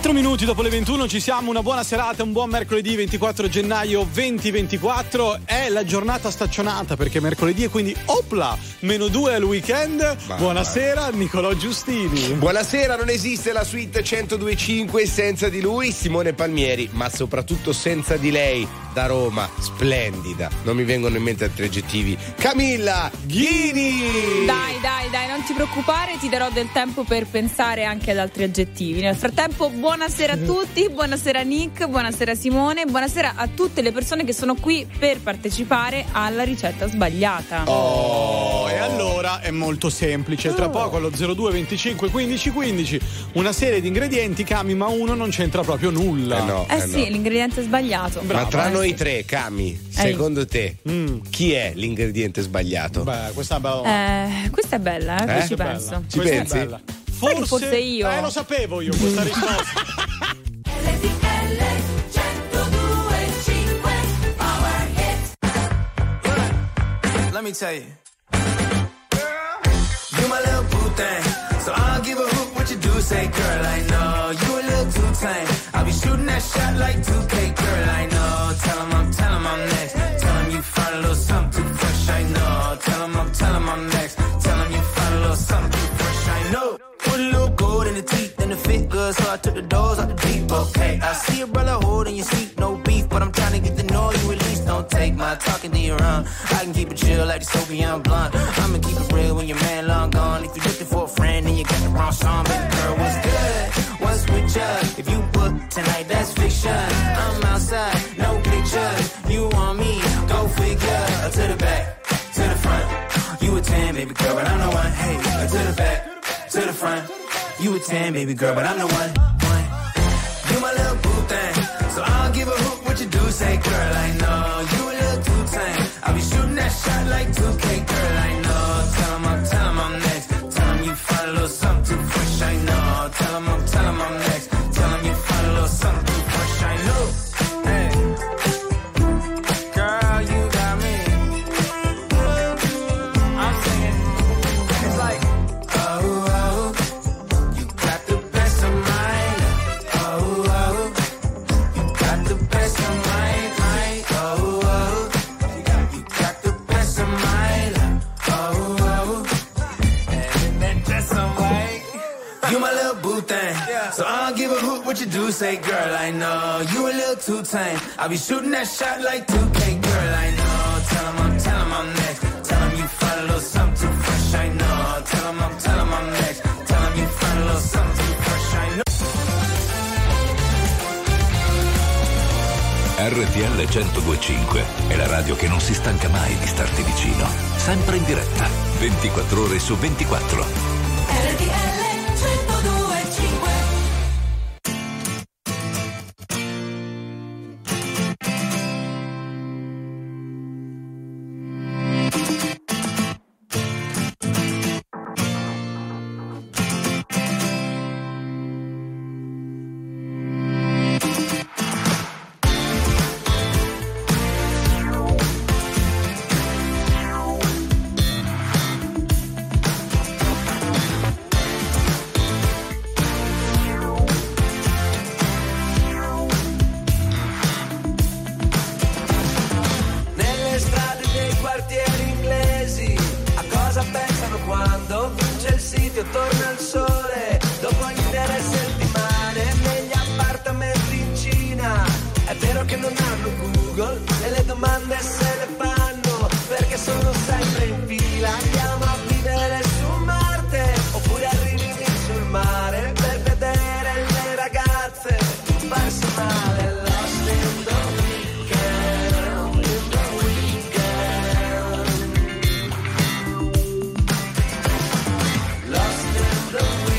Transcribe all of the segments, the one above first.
4 minuti dopo le 21 ci siamo, una buona serata, un buon mercoledì 24 gennaio 2024, è la giornata staccionata perché mercoledì e quindi opla, meno 2 al weekend. Buonasera Nicolò Giustini. Buonasera, non esiste la suite 102.5 senza di lui, Simone Palmieri, ma soprattutto senza di lei, da Roma, splendida, non mi vengono in mente altri aggettivi, Camilla Ghini. Dai, non ti preoccupare, ti darò del tempo per pensare anche ad altri aggettivi. Nel frattempo buonasera a tutti, buonasera Nick, buonasera Simone, buonasera a tutte le persone che sono qui per partecipare alla ricetta sbagliata. Oh, e allora è molto semplice, tra poco allo 02 25 15 15 una serie di ingredienti, Cami, ma uno non c'entra proprio nulla. No. L'ingrediente è sbagliato. Brava, ma tra noi tre, Cami, secondo te chi è l'ingrediente sbagliato? Beh, questa è bella, ci penso. Ci pensi? Forse io. Lo sapevo io questa risposta. Let me tell you. You my little boo thing, so I'll give a hoot what you do say, girl. I know you a little too tame. I'll be shooting that shot like 2K, girl. I know. Tell 'em I'm next. Tell 'em you find a little something too fresh. I know. Tell 'em I'm next. Tell 'em you find a little something too fresh. I know. Put a little gold in the teeth and the fit good, so I took the doors out the deep. Okay, I see a brother holding your seat, no beef, but I'm trying to get to know you at least. Don't take my talking to your own. I can keep it chill like the Soviet blonde. I'ma keep it real when your man long gone. If you're looking for a friend, then you got the wrong song. Baby girl, what's good? What's with ya? If you book tonight, that's fiction. I'm outside, no pictures. You want me? Go figure. To the back, to the front. You a 10, baby girl, but I'm the one. Hey, to the back. To the front, you a 10, baby girl, but I'm the one. You my little boo thing, so I'll give a hoot what you do say, girl. I know you a little too tame. I'll be shooting that shot like 2K, girl. I know. Tell 'em I'm next. Tell 'em you find a little something too fresh. I know. Tell 'em I'm next. Tell 'em you find a little something too fresh. I know. Hey, girl, you got me. I'm singing. It's like. So I'll give a hoot what you do say, girl. I know you a little too tame. I'll be shooting that shot like 2K, girl. I know. Tell 'em I'm next. Tell 'em you find a little something too fresh. I know. Tell 'em I'm next. Tell 'em you find a little something too fresh. I know. RTL 102.5 è la radio che non si stanca mai di starti vicino. Sempre in diretta, 24 ore su 24. RTL 102.5. Lost in the wind.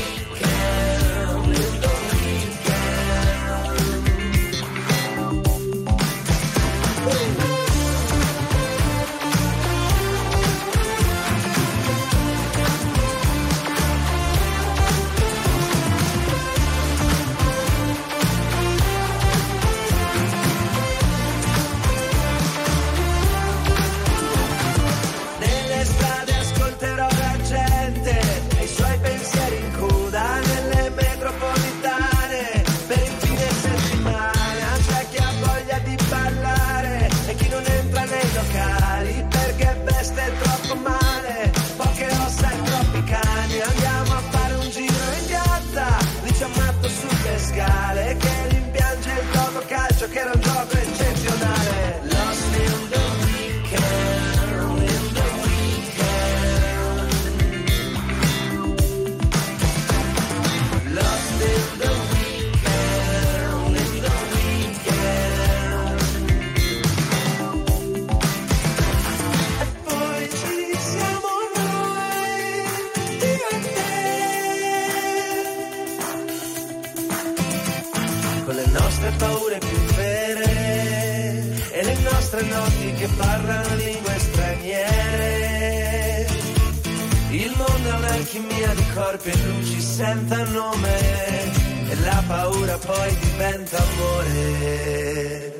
alchimia di corpi e luci senza nome, e la paura poi diventa amore.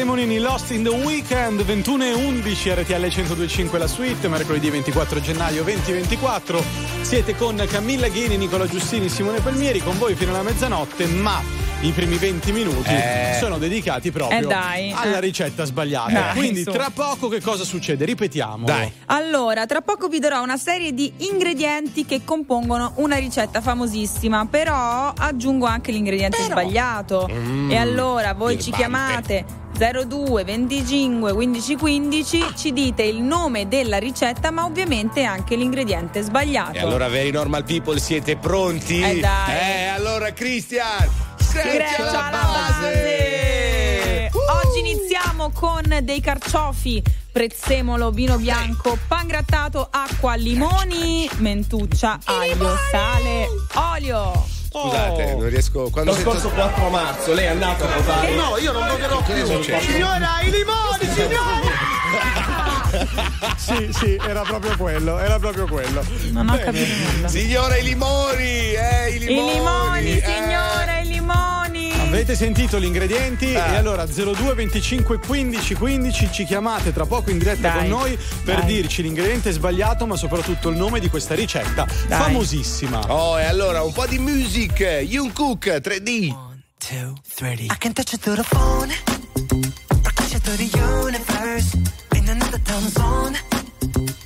Cremonini, Lost in the Weekend, 21:11, RTL 102.5 la suite, mercoledì 24 gennaio 2024. Siete con Camilla Ghini, Nicolò Giustini, Simone Palmieri, con voi fino alla mezzanotte, ma i primi 20 minuti sono dedicati proprio alla ricetta sbagliata. Quindi tra poco che cosa succede? Ripetiamo. Allora, tra poco vi darò una serie di ingredienti che compongono una ricetta famosissima, però aggiungo anche l'ingrediente sbagliato. E allora voi ci chiamate 02 25 15 15, ci dite il nome della ricetta ma ovviamente anche l'ingrediente sbagliato. E allora, veri normal people, siete pronti? Allora Cristian, screccia la base! Oggi iniziamo con dei carciofi, prezzemolo, vino bianco, pangrattato, acqua, limoni, mentuccia, aglio, sale, olio. Scusate, non riesco. Quando lo scorso 4 marzo lei è andata a votare. No, io non voterò più. Signora, i limoni, signora! sì, era proprio quello. Non ho capito nulla. Signora, i limoni, i limoni, signora, i limoni. Avete sentito gli ingredienti? E allora 02 25 15 15 ci chiamate tra poco in diretta con noi per dirci l'ingrediente sbagliato ma soprattutto il nome di questa ricetta famosissima. E allora un po' di music, Jungkook 3D. 1, 2, 3. I can touch it through the phone, I can touch it through the universe, in another time zone,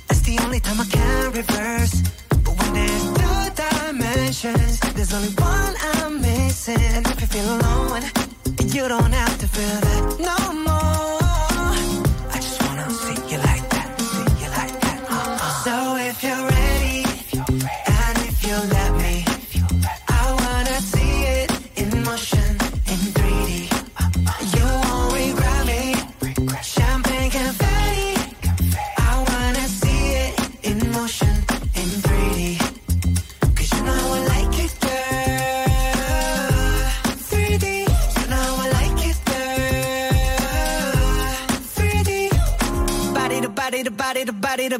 that's the only time I can reverse, but when there's no dimensions, there's only one I'm missing. And if you feel alone, you don't have to feel that no more. I just wanna see you like that, see you like that. So if you're ready, and if you let me, I wanna see it in motion, in 3D. You won't regret me. Champagne confetti. I wanna see it in motion, in 3D. 'Cause you know I like it, girl. 3D. You know I like it, girl. 3D. Body to body to body to body to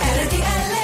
RTL 102.5.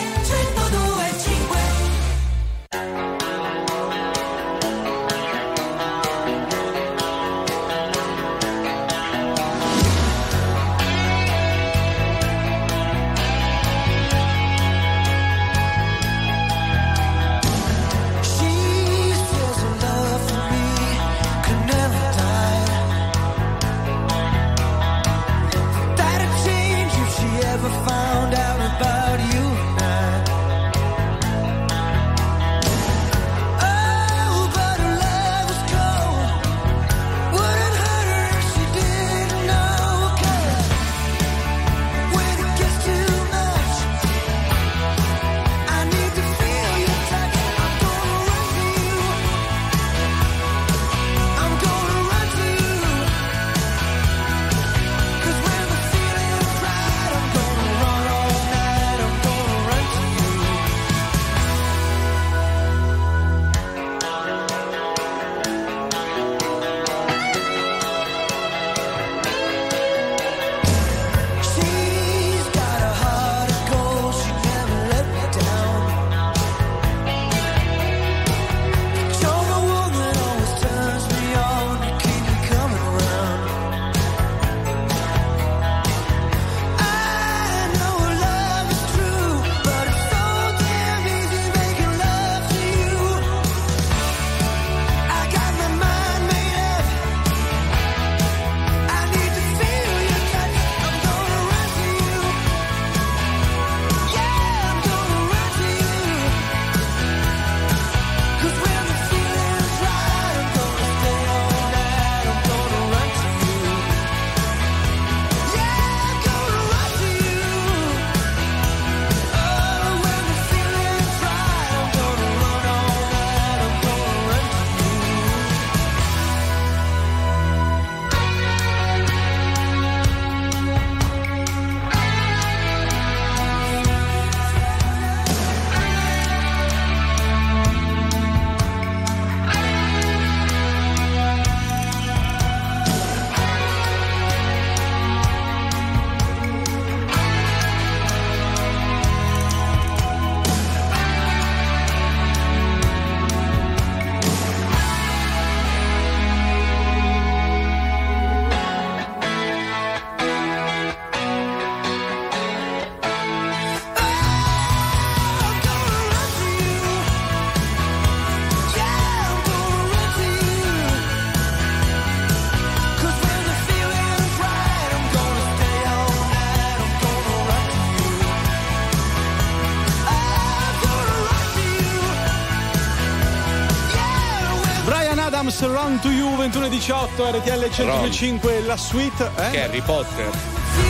Run to you 21:18 RTL 105 Ron. La suite Harry Potter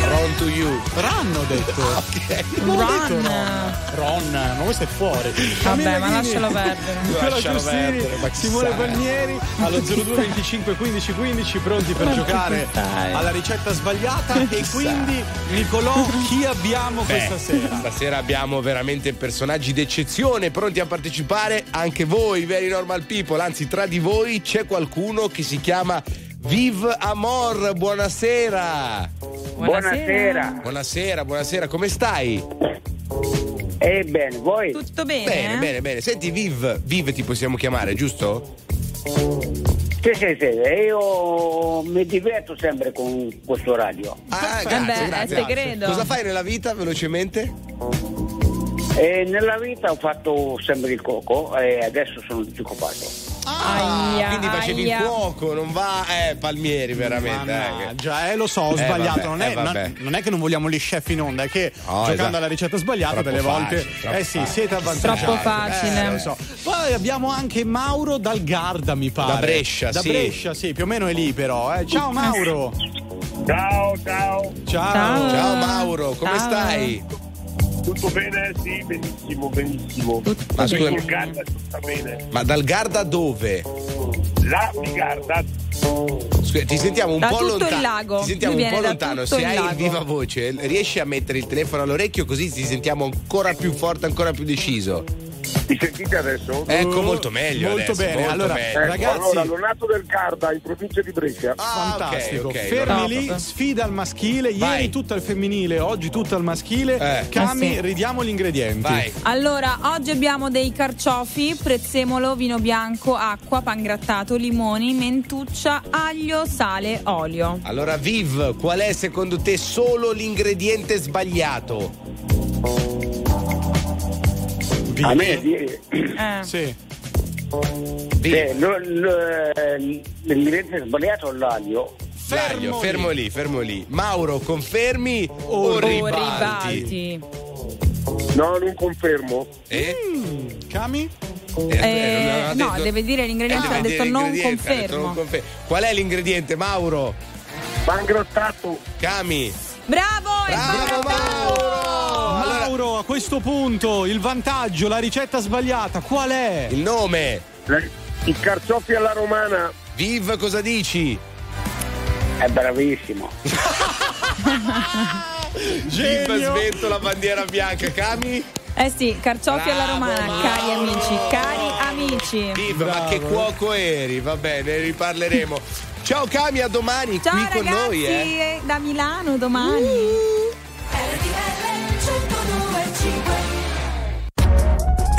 Run to you Run ho detto ok Run Ron ma questo è fuori vabbè ma lascialo perdere Nicolò Giustini Simone Palmieri allo 02 25 15 15 pronti per giocare alla ricetta sbagliata e quindi Nicolò chi abbiamo questa sera? Stasera abbiamo veramente personaggi d'eccezione pronti a partecipare anche voi veri normal people, anzi tra di voi c'è qualcuno che si chiama Viv Amor, buonasera. Buonasera, come stai? Bene, voi? Tutto bene? Bene. Senti Viv ti possiamo chiamare, giusto? Sì, io mi diverto sempre con questo radio. Grazie. Te credo. Cosa fai nella vita, velocemente? Nella vita ho fatto sempre il cuoco e adesso sono disoccupato. Aia, quindi facevi il fuoco, non va? Palmieri, veramente. Già, lo so, ho sbagliato. Vabbè, non è che non vogliamo gli chef in onda, è che giocando alla ricetta sbagliata delle volte. Siete avvantaggiati. Troppo facile. Lo so. Poi abbiamo anche Mauro Dal Garda, mi pare. Da Brescia, sì, più o meno è lì, però. Ciao Mauro. Ciao Mauro, come stai? Tutto bene? Sì, benissimo. Ma scusa, Dal Garda sta bene. Ma Dal Garda dove? La Garda. Scusa, ti sentiamo un po' lontano. Da tutto il lago. Ti sentiamo un po' lontano. Se hai il viva voce, riesci a mettere il telefono all'orecchio così ti sentiamo ancora più forte, ancora più deciso. Mi sentite adesso? Ecco, molto meglio. Molto adesso, bene. Molto allora, meglio. Ragazzi, allora, Lonato del Garda, in provincia di Brescia. Ah, fantastico. Okay, fermi lì, sfida al maschile. Ieri vai. Tutto al femminile, oggi tutto al maschile. Cami, ridiamo gli ingredienti. Vai. Allora, oggi abbiamo dei carciofi, prezzemolo, vino bianco, acqua, pangrattato, limoni, mentuccia, aglio, sale, olio. Allora, Viv, qual è secondo te solo l'ingrediente sbagliato? A me sì. L'ingrediente sbagliato è l'aglio. L'aglio, fermo lì. Mauro, confermi o ribalti? No, non confermo. Cami? No, deve dire l'ingrediente, ha detto non confermo. Qual è l'ingrediente, Mauro? Pangrattato. Cami. Bravo Mauro! Mauro, a questo punto il vantaggio, la ricetta sbagliata, qual è? Il nome? I carciofi alla romana. Viv, cosa dici? È bravissimo. Viv svento la bandiera bianca. Cami? Eh sì, carciofi alla romana, Mauro. Cari amici. Viv, ma che cuoco eri? Va bene, ne riparleremo. Ciao Cami, a domani. Ciao, qui ragazzi, con noi. Da Milano domani.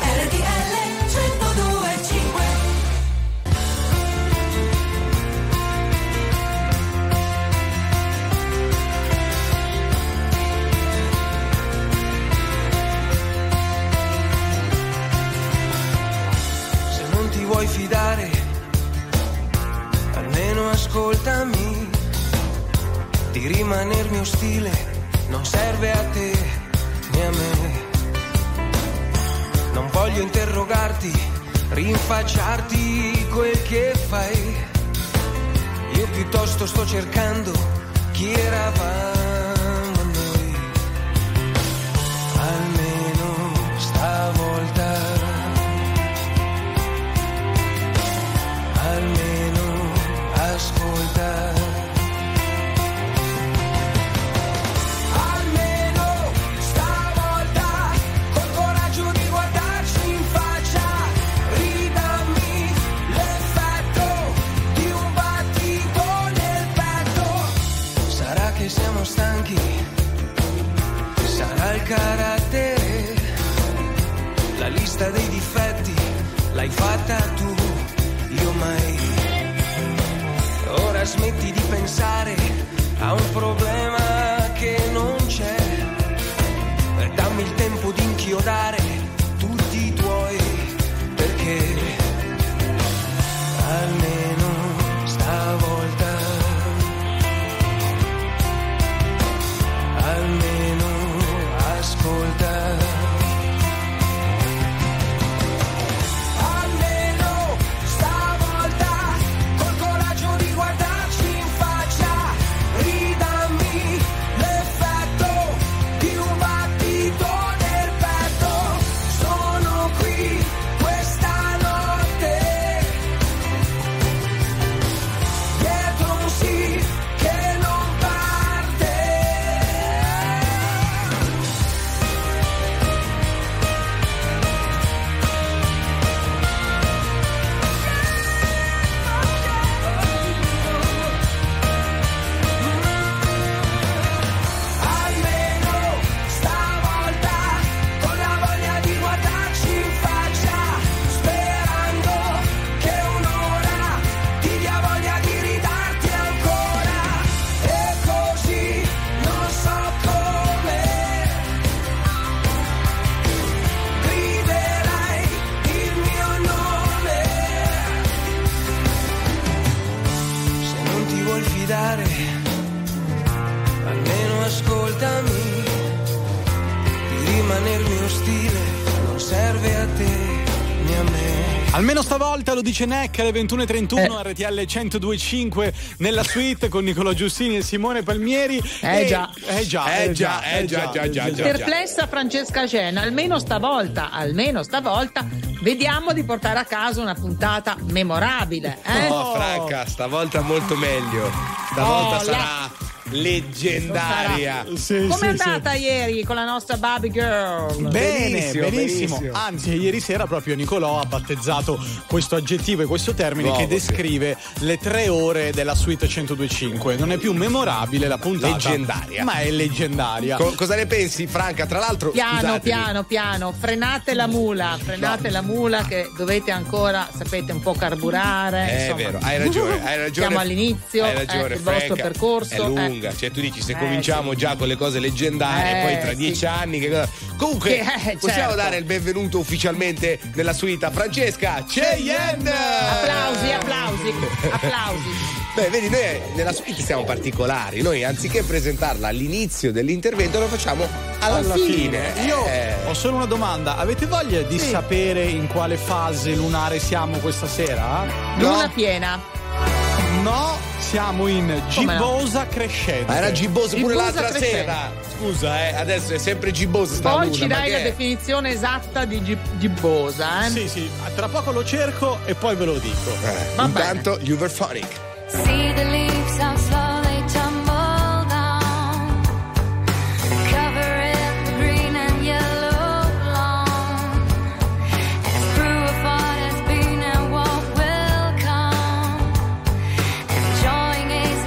RTL 102.5. Puoi fidare, almeno ascoltami, di rimanermi ostile non serve a te né a me. Non voglio interrogarti, rinfacciarti quel che fai, io piuttosto sto cercando chi eravamo noi. Almeno stavolta, almeno ascolta, almeno stavolta col coraggio di guardarci in faccia, ridammi l'effetto di un battito nel petto. Sarà che siamo stanchi, sarà il carattere, la lista dei difetti l'hai fatta tu, io mai. Ora smetti di pensare a un problema che non c'è e dammi il tempo di inchiodare tutti i tuoi perché. Almeno stavolta, almeno ascolta. Almeno stavolta, lo dice Neck alle 21.31 RTL 102.5 nella suite con Nicolò Giustini e Simone Palmieri. Già. Perplessa Francesca Cena, almeno stavolta vediamo di portare a casa una puntata memorabile. No, Franca, stavolta molto meglio. Stavolta sarà leggendaria. Sì, come è andata ieri con la nostra Barbie Girl? Benissimo. Anzi, ieri sera proprio Nicolò ha battezzato questo aggettivo e questo termine che descrive le 3 ore della suite 102.5. Non è più memorabile la puntata, leggendaria, ma è leggendaria. Cosa ne pensi, Franca? Tra l'altro, piano, frenate la mula che dovete ancora, sapete, un po' carburare. È vero, hai ragione. Siamo all'inizio, il vostro percorso è lungo. Cioè tu dici, se cominciamo già con le cose leggendarie, poi tra 10 anni che cosa... Comunque possiamo dare il benvenuto ufficialmente nella suite a Francesca Cegliani. Applausi. Beh, vedi, noi nella suite siamo particolari, noi anziché presentarla all'inizio dell'intervento lo facciamo alla fine. Io ho solo una domanda: avete voglia di sapere in quale fase lunare siamo questa sera? Luna piena. No, siamo in gibbosa crescente. Ma era gibbosa pure l'altra sera. Scusa, adesso è sempre gibbosa sta luna. Poi ci dai la definizione esatta di gibbosa, eh? Sì, tra poco lo cerco e poi ve lo dico. Intanto gli Overphonic. See the leaves are slowly tumble down, cover it with green and yellow. Joining is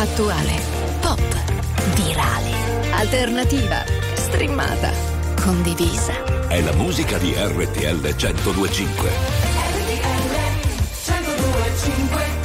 Attuale, pop, virale, alternativa, streamata, condivisa. È la musica di RTL 102.5. RTL 102.5.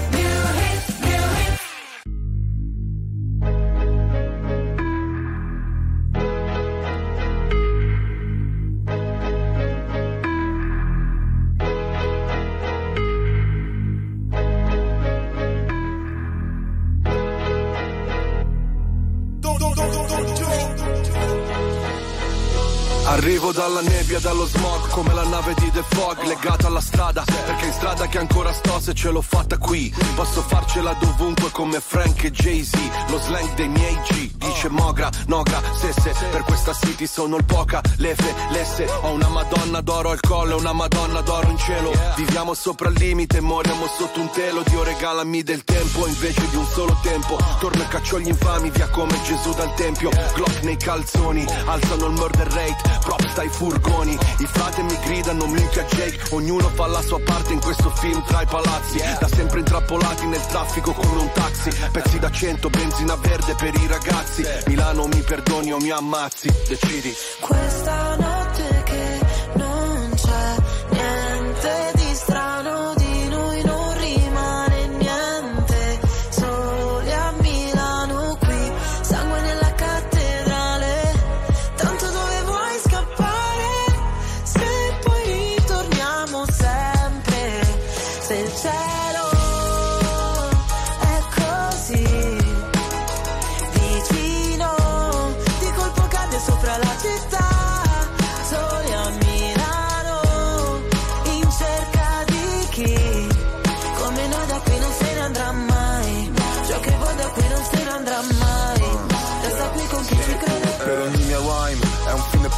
Dalla nebbia, dallo smog, come la nave di The Fog, legata alla strada, perché in strada che ancora sto, se ce l'ho fatta qui, posso farcela dovunque come Frank e Jay-Z, lo slang dei miei G, dice Mogra, Nogra, Sesse, per questa city sono il Poca, l'Efe, l'Esse, ho una Madonna d'oro al collo, una Madonna d'oro in cielo, viviamo sopra il limite, moriamo sotto un telo, Dio regalami del tempo, invece di un solo tempo, torno e caccio gli infami, via come Gesù dal tempio, Glock nei calzoni, alzano il murder rate, proprio i furgoni, i frate mi gridano minchia Jake, ognuno fa la sua parte in questo film tra i palazzi, da sempre intrappolati nel traffico come un taxi, pezzi da 100, benzina verde per i ragazzi, Milano mi perdoni o mi ammazzi, decidi. Questa notte che non c'è niente di strano, di noi non rimane niente, soli a Milano qui, sangue nella cattedrale, tanto dove vuoi scappare? Se poi ritorniamo sempre, se il cielo è così vicino, di colpo cade sopra la città, soli a Milano, in cerca di chi come noi da qui non se ne andrà mai, ciò che vuoi da qui non se ne andrà mai, resta qui con chi ci crede. Per ogni mia rhyme è un fine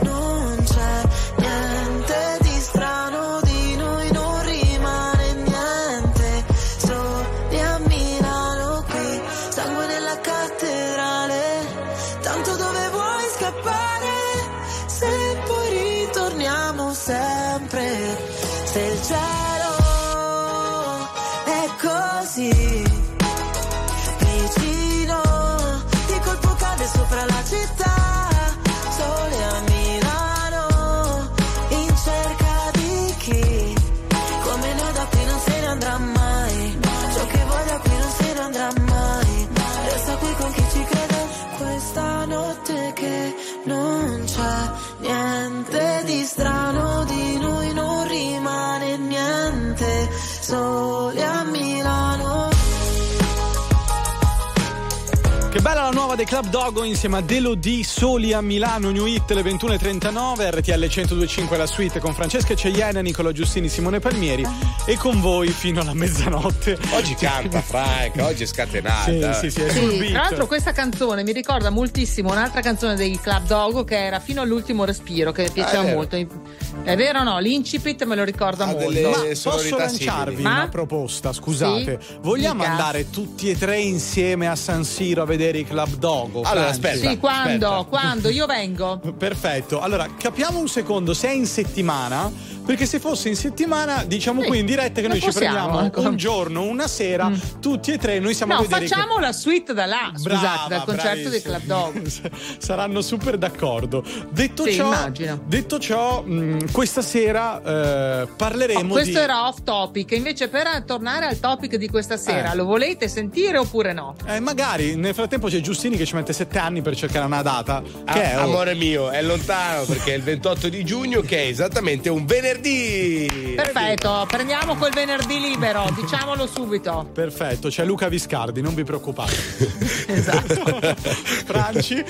non c'è niente di strano, di noi non rimane niente, il cielo è così vicino, di colpo cade sopra la città, sole a Milano in cerca di chi come noi. Da qui non se ne andrà mai, ciò che vuoi da qui non se ne andrà mai, resta qui con chi ci crede. Questa notte che non c'è niente di strano, di noi non rimane niente, sole a Milano. Che bella la nuova dei Club Dogo insieme a Delo di Soli a Milano. New Hit, le 21.39, RTL 102.5 la suite con Francesca Cegliani, Nicolò Giustini, Simone Palmieri e con voi fino alla mezzanotte. Oggi canta Franca, oggi è scatenata. Sì, tra l'altro questa canzone mi ricorda moltissimo un'altra canzone dei Club Dogo che era Fino all'ultimo respiro, che piaceva molto. È vero o no? L'incipit me lo ricorda molto. Ma posso lanciarvi una proposta? Scusate, sì? Vogliamo andare tutti e tre insieme a San Siro a vedere i Club Dogo? Allora aspetta. Sì, quando io vengo. Perfetto. Allora, capiamo un secondo se è in settimana, perché se fosse in settimana, diciamo qui in diretta che noi ci prendiamo un giorno, una sera, tutti e tre noi siamo a vedere. Facciamo la suite da là, scusate, dal concerto dei Club Dogo. Saranno super d'accordo. Detto ciò, questa sera parleremo questo era off topic, invece per tornare al topic di questa sera, lo volete sentire oppure no? Magari nel frattempo c'è Giustini che ci mette 7 anni per cercare una data. Che amore mio, è lontano perché è il 28 di giugno, che è esattamente un venerdì. Perfetto, prendiamo quel venerdì libero, diciamolo subito. Perfetto, c'è Luca Viscardi, non vi preoccupate. Esatto. Franci.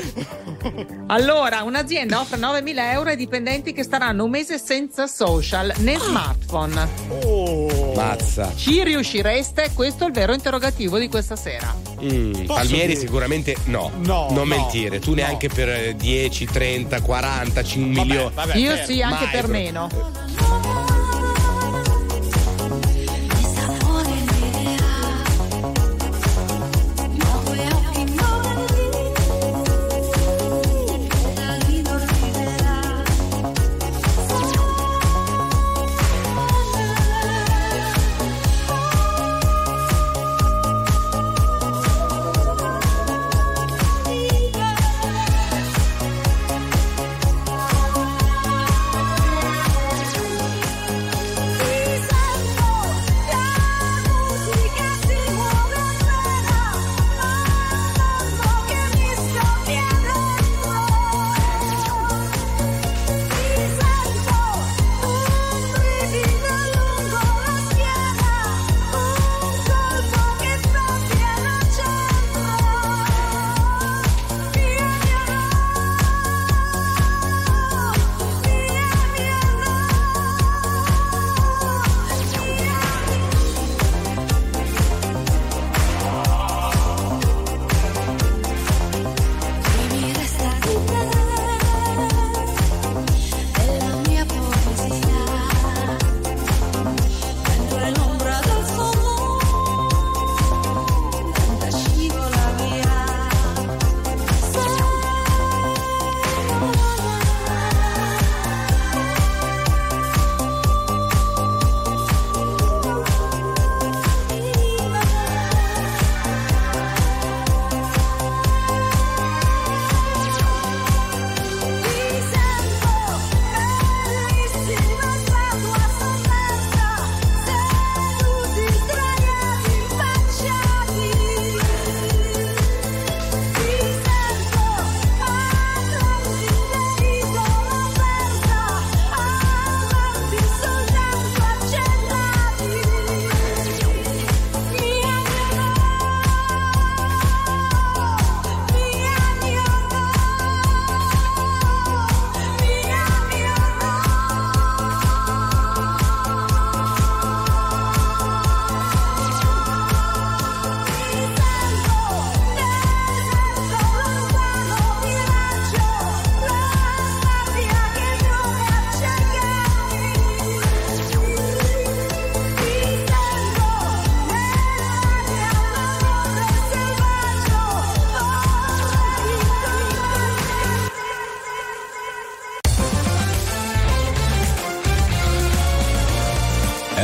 Allora, un'azienda offre 9.000 euro ai dipendenti che staranno un mese senza social né smartphone. Mazza. Ci riuscireste? Questo è il vero interrogativo di questa sera. Palmieri sicuramente no, mentire. Tu neanche per 10, 30, 40, 5 milioni. Io sì, anche per meno.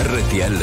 RTL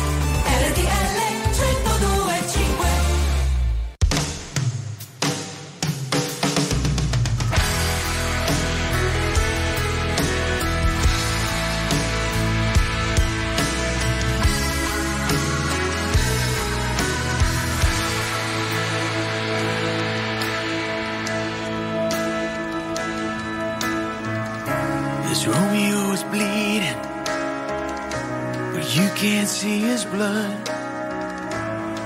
RTL 102.5. Can't see his blood.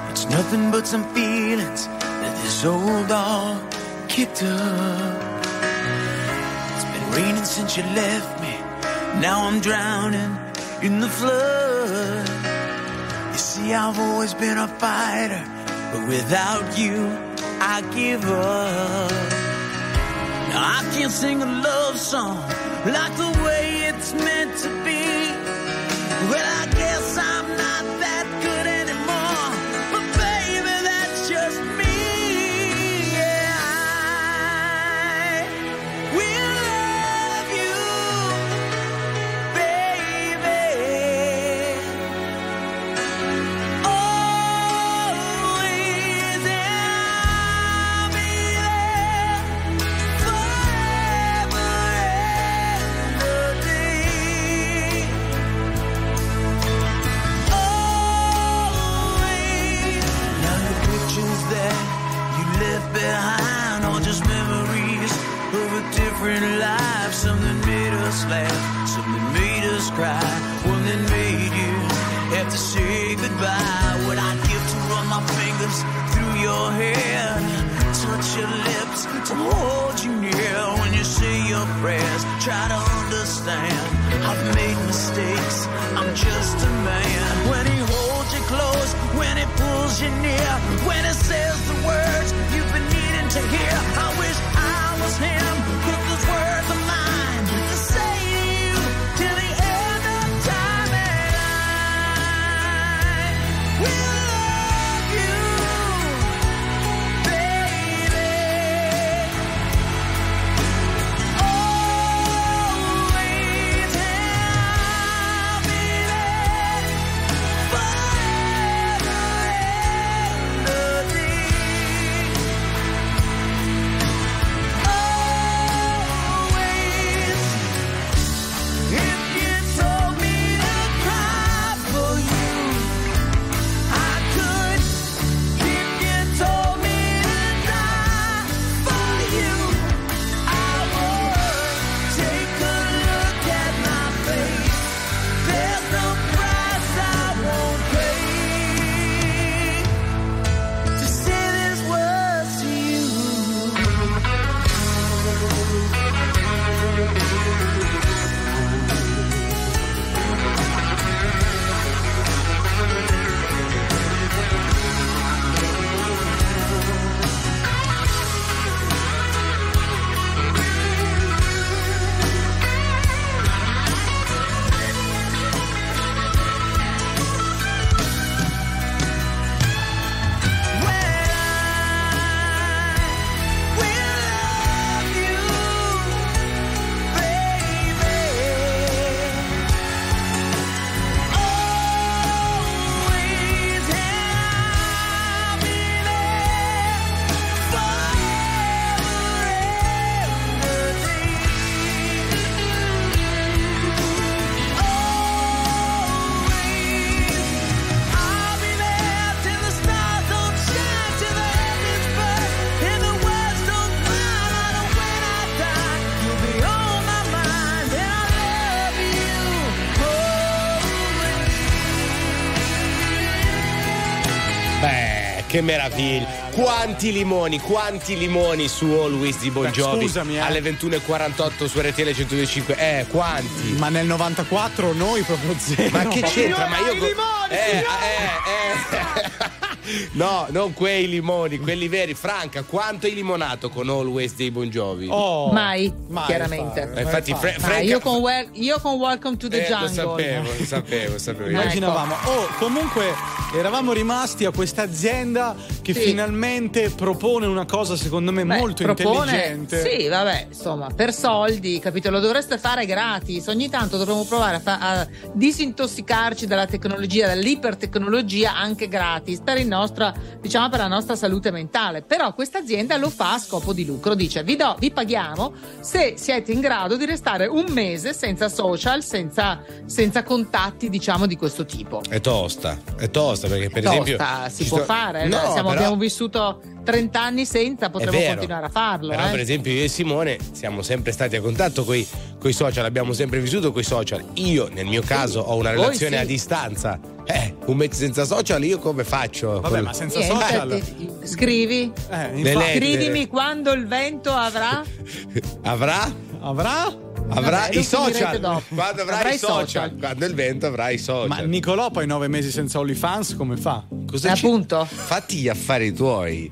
It's nothing but some feelings that this old dog kicked up. It's been raining since you left me. Now I'm drowning in the flood. You see, I've always been a fighter, but without you, I give up. Now I can't sing a love song like the way it's meant to be. Well, I guess I'm not that good anymore, but baby, that's just me. Yeah, I will love you, baby, always, and I'll be there forever and a day. That you left behind, all just memories of a different life. Something made us laugh, something made us cry, one that made you have to say goodbye. What I'd give to run my fingers through your hair, touch your lips to hold you near. When you say your prayers, try to understand, I've made mistakes, I'm just a man. When he holds you close, when he pulls you near, when he says the words you've been needing to hear. I wish I was him, but those words are mine to say to you till the end of time. And I will love you, baby, always, and I'll be there forever and a day. Always. If you told me to cry for you, I could. If you told me to die for you, I would. Take a look at my face. There's no price I won't pay to say these words to you. Beh, che meraviglia. Quanti limoni su Always di Bon Jovi. Scusami, alle 21.48 su RTL 102.5. Quanti? Ma nel 94 noi proprio zero. Ma che c'entra? Ma io... No, non quei limoni, quelli veri. Franca, quanto hai limonato con Always dei Bon Jovi? Oh, mai, chiaramente. Infatti, Franca, io con Welcome to the Jungle. Lo sapevo. Immaginavamo. Oh, comunque eravamo rimasti a questa azienda che finalmente propone una cosa secondo me molto intelligente. Sì, vabbè, insomma, per soldi, capito? Lo dovreste fare gratis. Ogni tanto dovremmo provare a disintossicarci dalla tecnologia, dall'ipertecnologia, anche gratis, per la nostra salute mentale. Però questa azienda lo fa a scopo di lucro. Dice: vi paghiamo se siete in grado di restare un mese senza social, senza contatti, diciamo, di questo tipo. È tosta perché esempio si può fare. No, abbiamo vissuto 30 anni senza, potremmo continuare a farlo. Però, per esempio, io e Simone siamo sempre stati a contatto coi social, abbiamo sempre vissuto coi social. Io, nel mio caso, ho una relazione a distanza. Un mese senza social, io come faccio? Vabbè, ma senza social? Scrivi. Scrivimi quando il vento avrà i social. Quando avrai i social. Quando il vento avrai i social. Ma Nicolò poi 9 mesi senza OnlyFans come fa? Cos'è? Appunto. Fatti gli affari tuoi.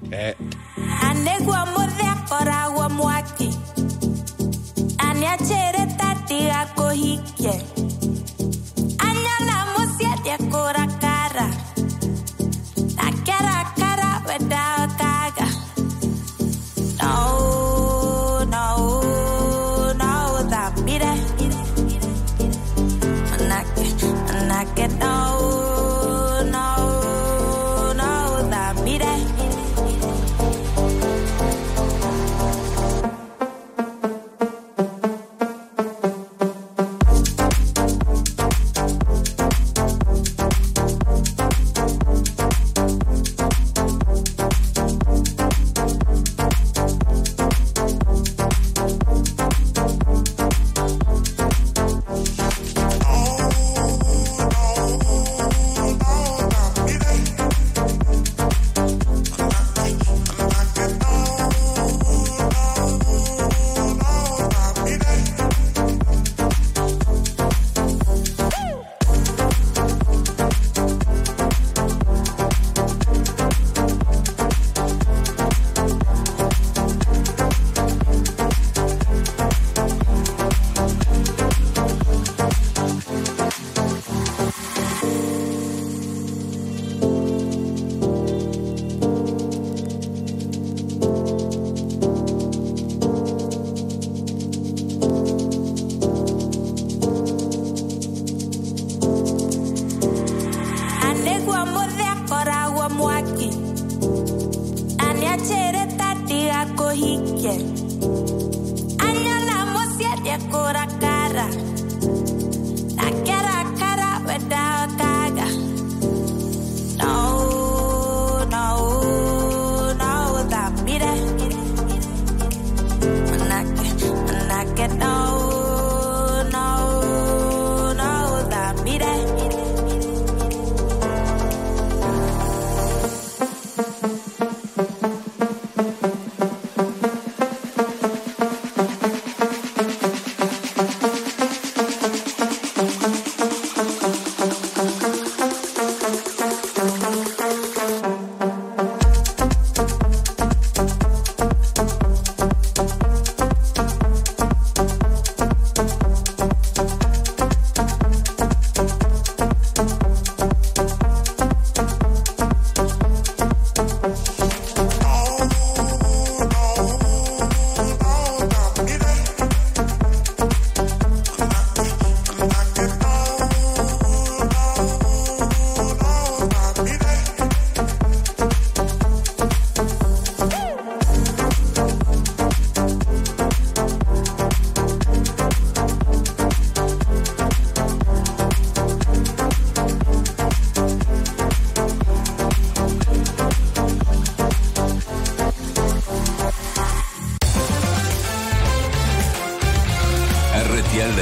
RTL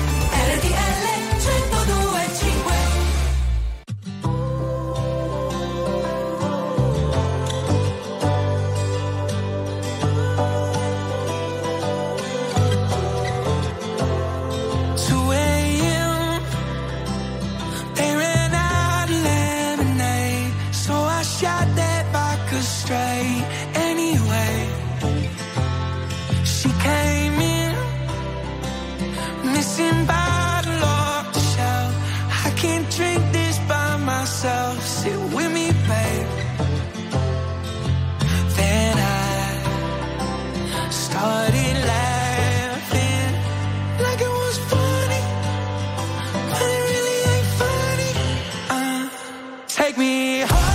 RTL 102.5. myself, sit with me, babe. Then I started laughing like it was funny, but it really ain't funny. Take me home.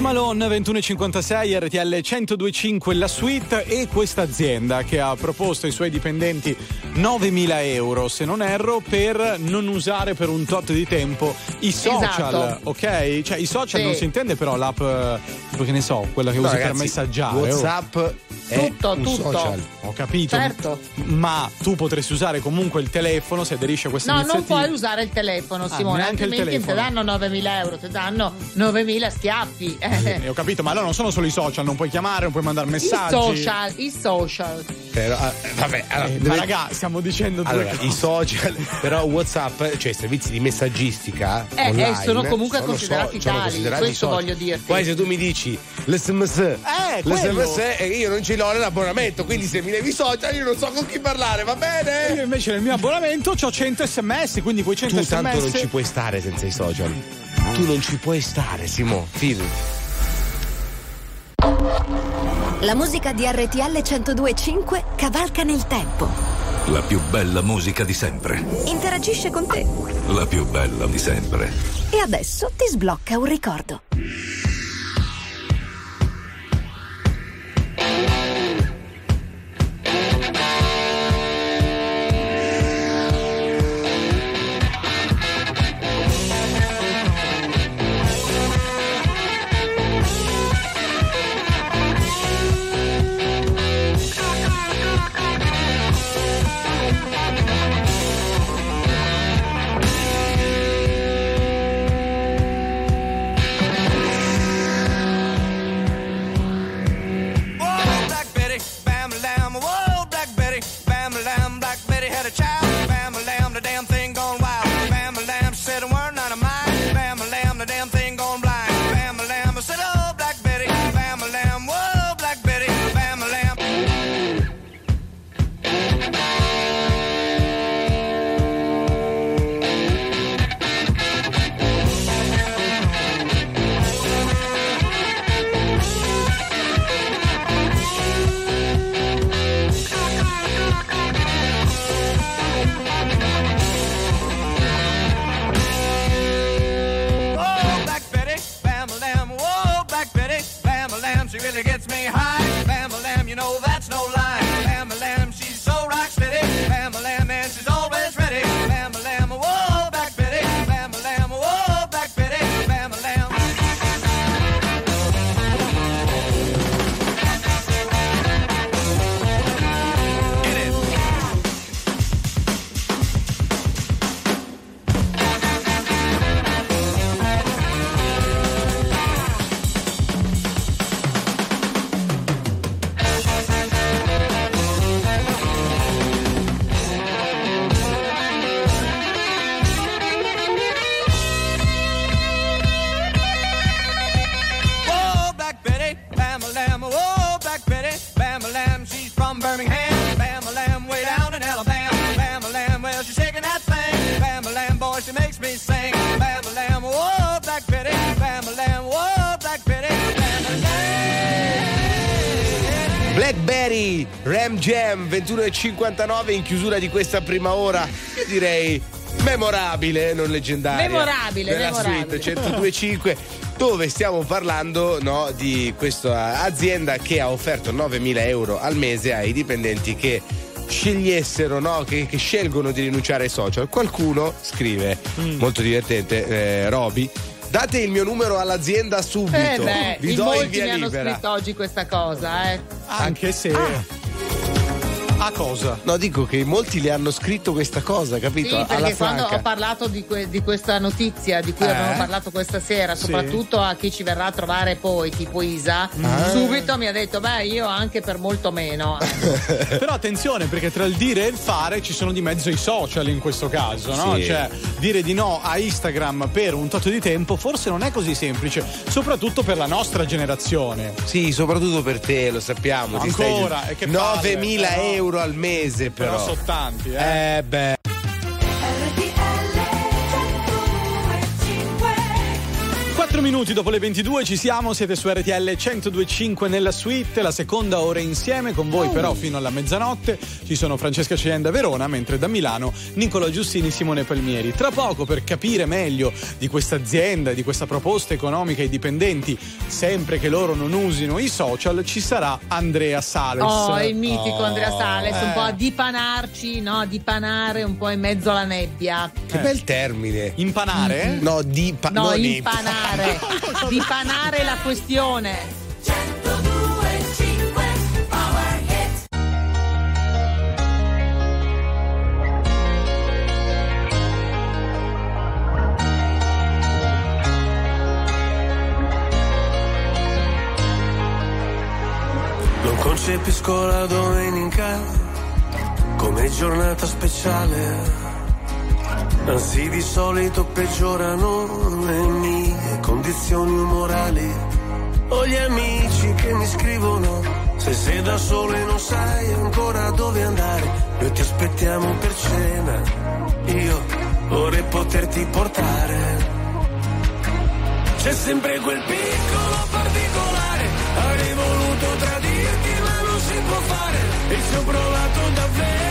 Malone, 21:56, RTL 102.5 la suite, e questa azienda che ha proposto ai suoi dipendenti 9.000 euro, se non erro, per non usare per un tot di tempo i social, esatto. Ok? Cioè i social, sì. Non si intende però l'app, tipo che ne so, quella che usi per messaggiare, WhatsApp, tutto. Social. Ho capito, certo. Ma tu potresti usare comunque il telefono se aderisci a questa iniziativa. Non puoi usare il telefono, Simone, altrimenti ti danno 9.000 euro, ti danno 9.000 schiaffi. Sì, ho capito, ma allora non sono solo i social, non puoi chiamare, non puoi mandare messaggi. I social. Però, vabbè, allora, ma raga, stiamo dicendo allora, i social, però WhatsApp, cioè i servizi di messaggistica online, sono comunque considerati tali, questo voglio dirti. Poi se tu mi dici l'SMS e io non ce l'ho nell'abbonamento, quindi se mi levi social io non so con chi parlare, va bene? Io invece nel mio abbonamento c'ho 100 SMS, quindi quei 100 SMS. Tu tanto non ci puoi stare senza i social. Tu non ci puoi stare, Simo, fidati. La musica di RTL 102.5 cavalca nel tempo. La più bella musica di sempre. Interagisce con te. La più bella di sempre. E adesso ti sblocca un ricordo. Palmieri, Ram Jam, 21:59 in chiusura di questa prima ora. Io direi memorabile, non leggendaria. Memorabile, nella memorabile. Suite 102.5, dove stiamo parlando, no, di questa azienda che ha offerto 9.000 euro al mese ai dipendenti che scegliessero, no, che scelgono di rinunciare ai social. Qualcuno scrive, molto divertente, Roby: date il mio numero all'azienda subito. Vi do in via libera. Molti mi hanno scritto oggi questa cosa, eh. Anche se... A cosa? No, dico che molti le hanno scritto questa cosa, capito? Sì, perché quando ho parlato di questa notizia di cui abbiamo parlato questa sera, soprattutto a chi ci verrà a trovare poi, tipo Isa, subito mi ha detto, beh, io anche per molto meno. Però attenzione, perché tra il dire e il fare ci sono di mezzo i social in questo caso, no? Sì. Cioè, dire di no a Instagram per un tot di tempo forse non è così semplice, soprattutto per la nostra generazione. Sì, soprattutto per te, lo sappiamo. No, ancora? E che 9.000 euro al mese, però sono tanti, eh? Beh, minuti dopo le 22 ci siamo, siete su RTL 102.5 nella suite, la seconda ora insieme con voi, però fino alla mezzanotte. Ci sono Francesca Cegliani da Verona, mentre da Milano Nicolò Giustini, Simone Palmieri. Tra poco, per capire meglio di questa azienda, di questa proposta economica ai dipendenti, sempre che loro non usino i social, ci sarà Andrea Sales. Il mitico Andrea Sales, un po' a dipanarci, no? A dipanare un po' in mezzo alla nebbia. Che bel termine. Impanare? No, impanare. Dipanare la questione. 102.5 Power Hit. Non concepisco la domenica come giornata speciale, anzi di solito peggiorano le mie condizioni umorali. Ho gli amici che mi scrivono: se da solo e non sai ancora dove andare, noi ti aspettiamo per cena, io vorrei poterti portare. C'è sempre quel piccolo particolare, avrei voluto tradirti ma non si può fare, e ci ho provato davvero.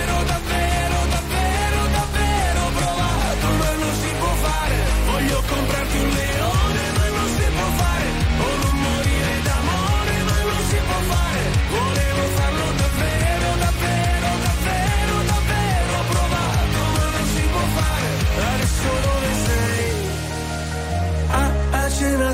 Voglio comprarti un leone ma non si può fare, o non morire d'amore ma non si può fare. Volevo farlo davvero, ho provato ma non si può fare. Adesso dove sei? A cena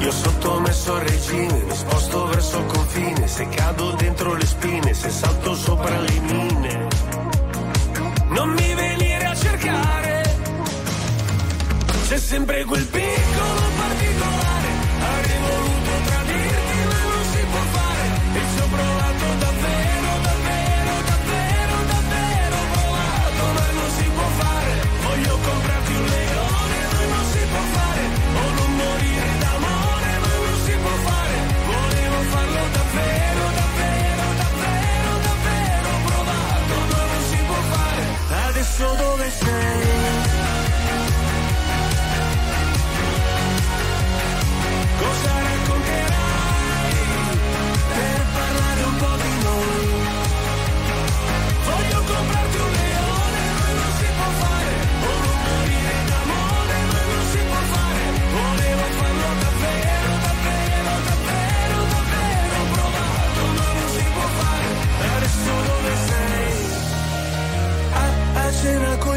Io sottomesso al regime, mi sposto verso il confine, se cado dentro le spine, se salto sopra le mine. Non mi venire a cercare, c'è sempre quel piccolo particolare, avrei voluto tradirti ma non si può fare, e ci ho provato davvero, ho provato ma non si può fare. Voglio comprarti un leone ma non si può fare, o non morire d'amore ma non si può fare. Volevo farlo davvero, ho provato ma non si può fare. Adesso dove sei? Cosa racconterai per parlare un po' di noi? Voglio comprarti un leone ma non si può fare, o non morire d'amore ma non si può fare. Volevo farlo davvero, ho provato ma non si può fare. Adesso dove sei? A cena con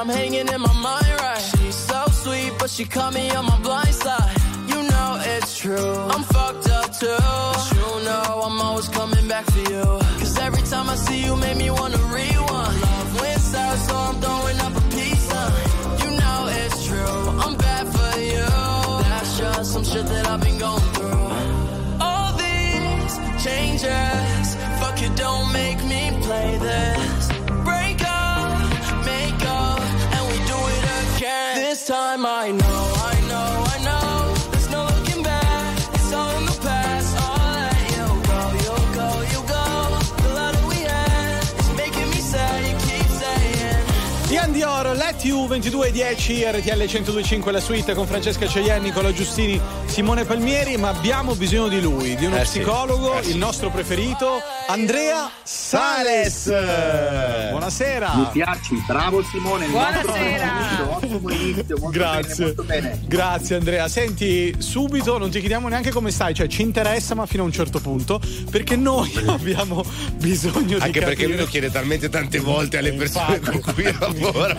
I'm hanging in my mind, right? She's so sweet, but she caught me on my blind side. You know it's true, I'm fucked up too, but you know I'm always coming back for you. Cause every time I see you, make me wanna rewind. Love wins out, so I'm throwing up a peace sign. You know it's true, I'm bad for you. That's just some shit that I've been going through. All these changes, fuck it, don't make me play this. Break up, make up, this time I know there's no looking back, it's all in the past. I'll let you go. The letter we had is making me sad, you keep saying. Ian Dior, Let You, 22:10, RTL 102.5 la suite con Francesca Cegliani, Nicolò Giustini, Simone Palmieri. Ma abbiamo bisogno di lui, di uno psicologo, sì. Il nostro preferito, Andrea Sales. Buonasera. Mi piaci, bravo Simone. Buonasera. Ottimo inizio, molto grazie. Bene, molto bene. Grazie Andrea. Senti, subito non ti chiediamo neanche come stai, cioè ci interessa ma fino a un certo punto, perché noi abbiamo bisogno anche di capire. Anche perché lui lo chiede talmente tante volte alle persone con cui lavora.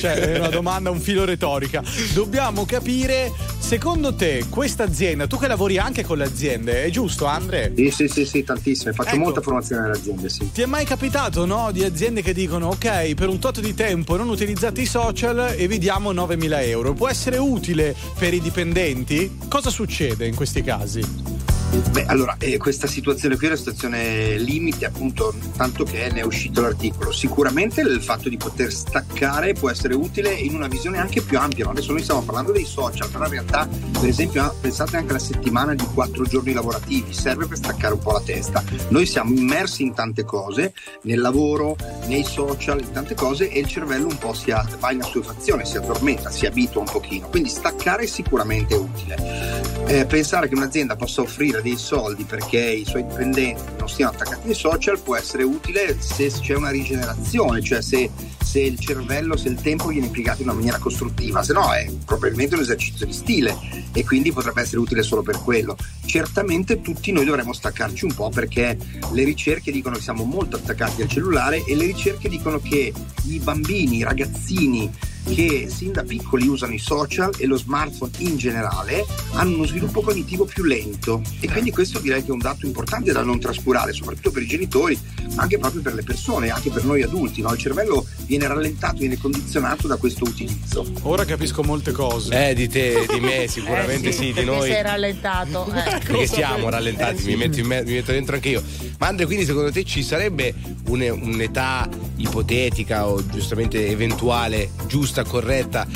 Cioè è una domanda, un filo retorica. Dobbiamo capire, secondo te, questa azienda, tu che lavori anche con le aziende, è giusto Andre? Sì, tantissime, faccio molta formazione alle aziende, sì. Ti è mai capitato, no, di aziende che dicono ok, per un tot di tempo non utilizzate i social e vi diamo 9.000 euro, può essere utile per i dipendenti? Cosa succede in questi casi? Beh, allora, questa situazione qui è una situazione limite, appunto, tanto che ne è uscito l'articolo. Sicuramente il fatto di poter staccare può essere utile in una visione anche più ampia, no? Adesso noi stiamo parlando dei social, però in realtà, per esempio, pensate anche alla settimana di 4 giorni lavorativi, serve per staccare un po' la testa. Noi siamo immersi in tante cose, nel lavoro, nei social, in tante cose, e il cervello un po' va in assuefazione, si addormenta, si abitua un pochino, quindi staccare è sicuramente utile. Pensare che un'azienda possa offrire dei soldi perché i suoi dipendenti non siano attaccati ai social può essere utile se c'è una rigenerazione, cioè se il cervello, se il tempo viene impiegato in una maniera costruttiva, se no è probabilmente un esercizio di stile e quindi potrebbe essere utile solo per quello. Certamente tutti noi dovremmo staccarci un po', perché le ricerche dicono che siamo molto attaccati al cellulare e le ricerche dicono che i bambini, i ragazzini che sin da piccoli usano i social e lo smartphone in generale hanno uno sviluppo cognitivo più lento, e quindi questo direi che è un dato importante da non trascurare, soprattutto per i genitori, ma anche proprio per le persone, anche per noi adulti, no? Il cervello viene rallentato, viene condizionato da questo utilizzo. Ora capisco molte cose. Di te, di me sicuramente sì, di noi. Sei rallentato. Perché siamo rallentati, sì. mi metto dentro anche io. Ma Andrea, quindi secondo te ci sarebbe un'età ipotetica o giustamente eventuale, giusta, corretta,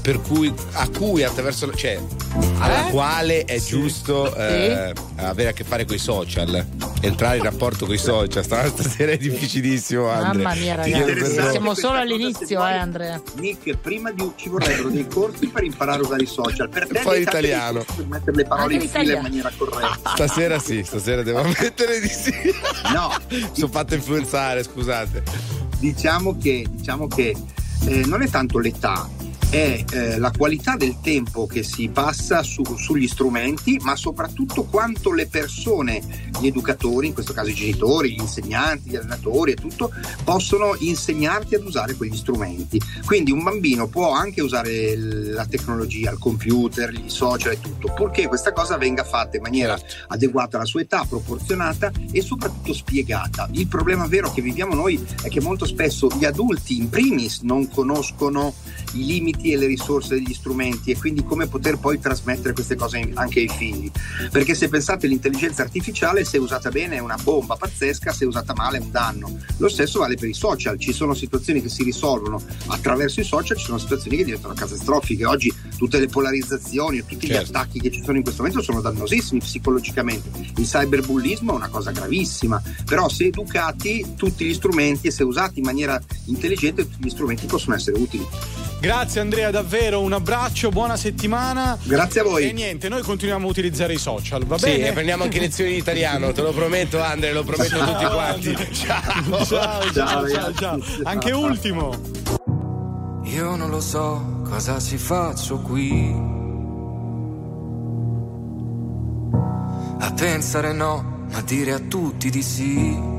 per cui attraverso, cioè alla quale è giusto avere a che fare coi social, entrare in rapporto coi social? Stasera è difficilissimo, Andrea. Mamma mia ragazzi, siamo solo all'inizio, Andrea. Nick, prima ci vorrebbero dei corsi per imparare a usare i social, per poi l'italiano, per mettere le parole in fila in maniera corretta. Stasera devo mettere di sì. No, sono fatto influenzare, scusate. Diciamo che non è tanto l'età, è la qualità del tempo che si passa sugli strumenti, ma soprattutto quanto le persone, gli educatori, in questo caso i genitori, gli insegnanti, gli allenatori e tutto, possono insegnarti ad usare quegli strumenti. Quindi un bambino può anche usare la tecnologia, il computer, i social e tutto, purché questa cosa venga fatta in maniera adeguata alla sua età, proporzionata e soprattutto spiegata. Il problema vero che viviamo noi è che molto spesso gli adulti in primis non conoscono i limiti e le risorse degli strumenti, e quindi come poter poi trasmettere queste cose anche ai figli, perché se pensate l'intelligenza artificiale, se usata bene è una bomba pazzesca, se usata male è un danno. Lo stesso vale per i social, ci sono situazioni che si risolvono attraverso i social, ci sono situazioni che diventano catastrofiche. Oggi tutte le polarizzazioni e tutti gli attacchi che ci sono in questo momento sono dannosissimi psicologicamente. Il cyberbullismo è una cosa gravissima, però se educati tutti gli strumenti e se usati in maniera intelligente tutti gli strumenti possono essere utili. Grazie Andrea, davvero un abbraccio, buona settimana. Grazie a voi. E niente, noi continuiamo a utilizzare i social, va bene? Sì, e prendiamo anche lezioni di italiano, te lo prometto Andrea, lo prometto a tutti quanti. Ciao. Ciao. Anche ultimo. Io non lo so cosa si faccio qui, a pensare no, ma dire a tutti di sì.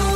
102.5.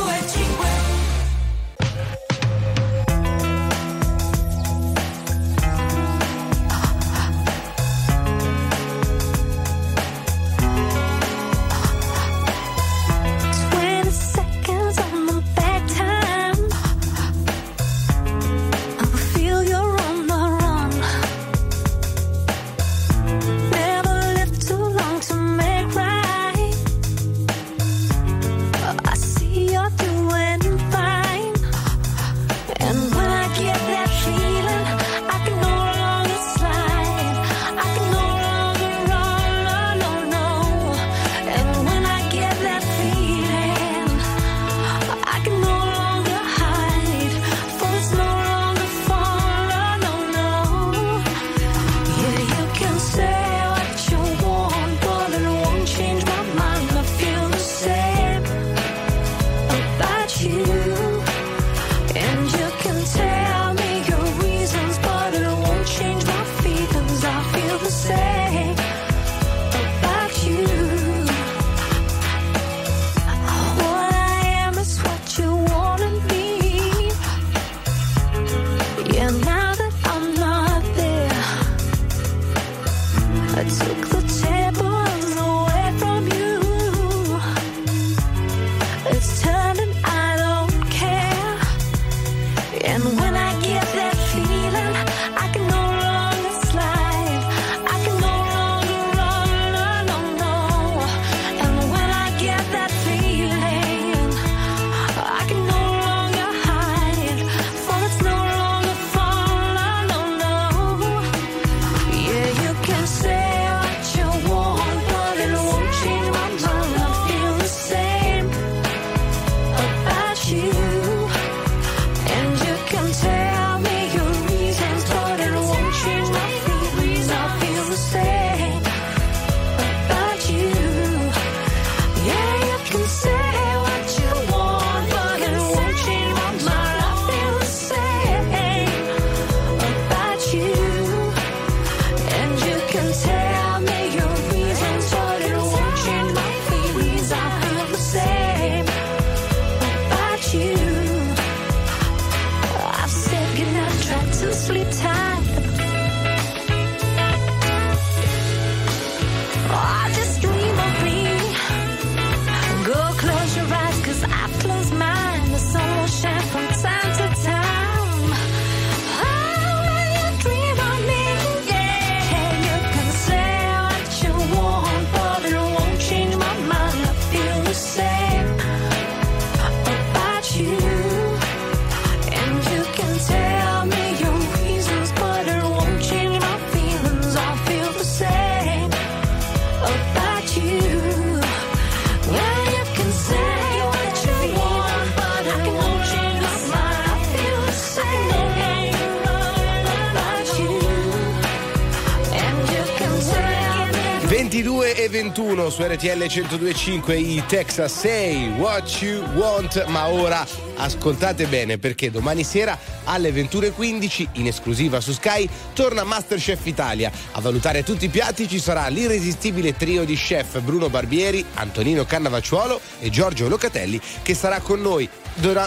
22:21 su RTL 102.5, i Texas Say What You Want. Ma ora ascoltate bene, perché domani sera alle 21:15 in esclusiva su Sky torna Masterchef Italia. A valutare tutti i piatti ci sarà l'irresistibile trio di chef Bruno Barbieri, Antonino Cannavacciuolo e Giorgio Locatelli, che sarà con noi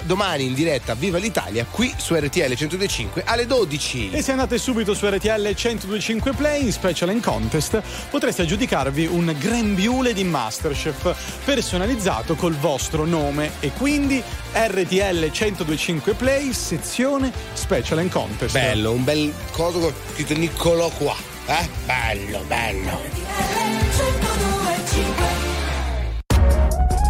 domani in diretta Viva l'Italia qui su RTL 102.5 alle 12. E se andate subito su RTL 102.5 Play in Special and Contest potreste aggiudicarvi un grembiule di Masterchef personalizzato col vostro nome, e quindi RTL 102.5 Play sezione Special and Contest. Bello, un bel coso con scritto Nicolò qua, eh? Bello, bello.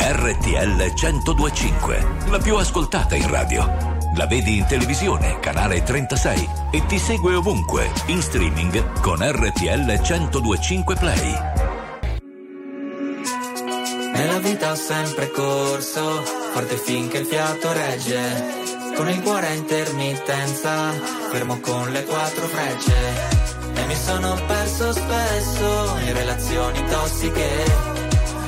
RTL 102.5, la più ascoltata in radio. La vedi in televisione, canale 36, e ti segue ovunque, in streaming con RTL 102.5 Play. Nella vita ho sempre corso, forte finché il fiato regge, con il cuore a intermittenza, fermo con le quattro frecce. E mi sono perso spesso in relazioni tossiche,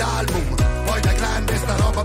album. Poi da grande sta roba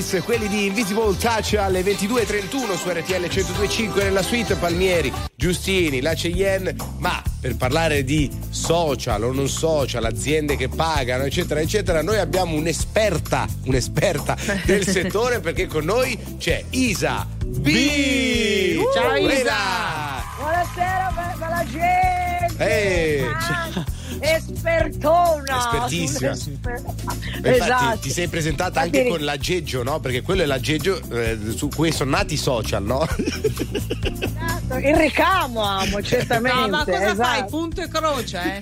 Kiss, quelli di Invisible Touch alle 22.31 su RTL 102.5 nella suite Palmieri, Giustini, la Cheyenne. Ma per parlare di social o non social, aziende che pagano eccetera eccetera, noi abbiamo un'esperta del settore, perché con noi c'è Isa B. Ciao Isa! Buonasera bella gente! Ciao! Espertona, espertissima. Esatto. Ti sei presentata anche con l'aggeggio, no? Perché quello è l'aggeggio su cui sono nati i social, no? Esatto, il ricamo amo, certamente. No, ma cosa fai? Punto e croce?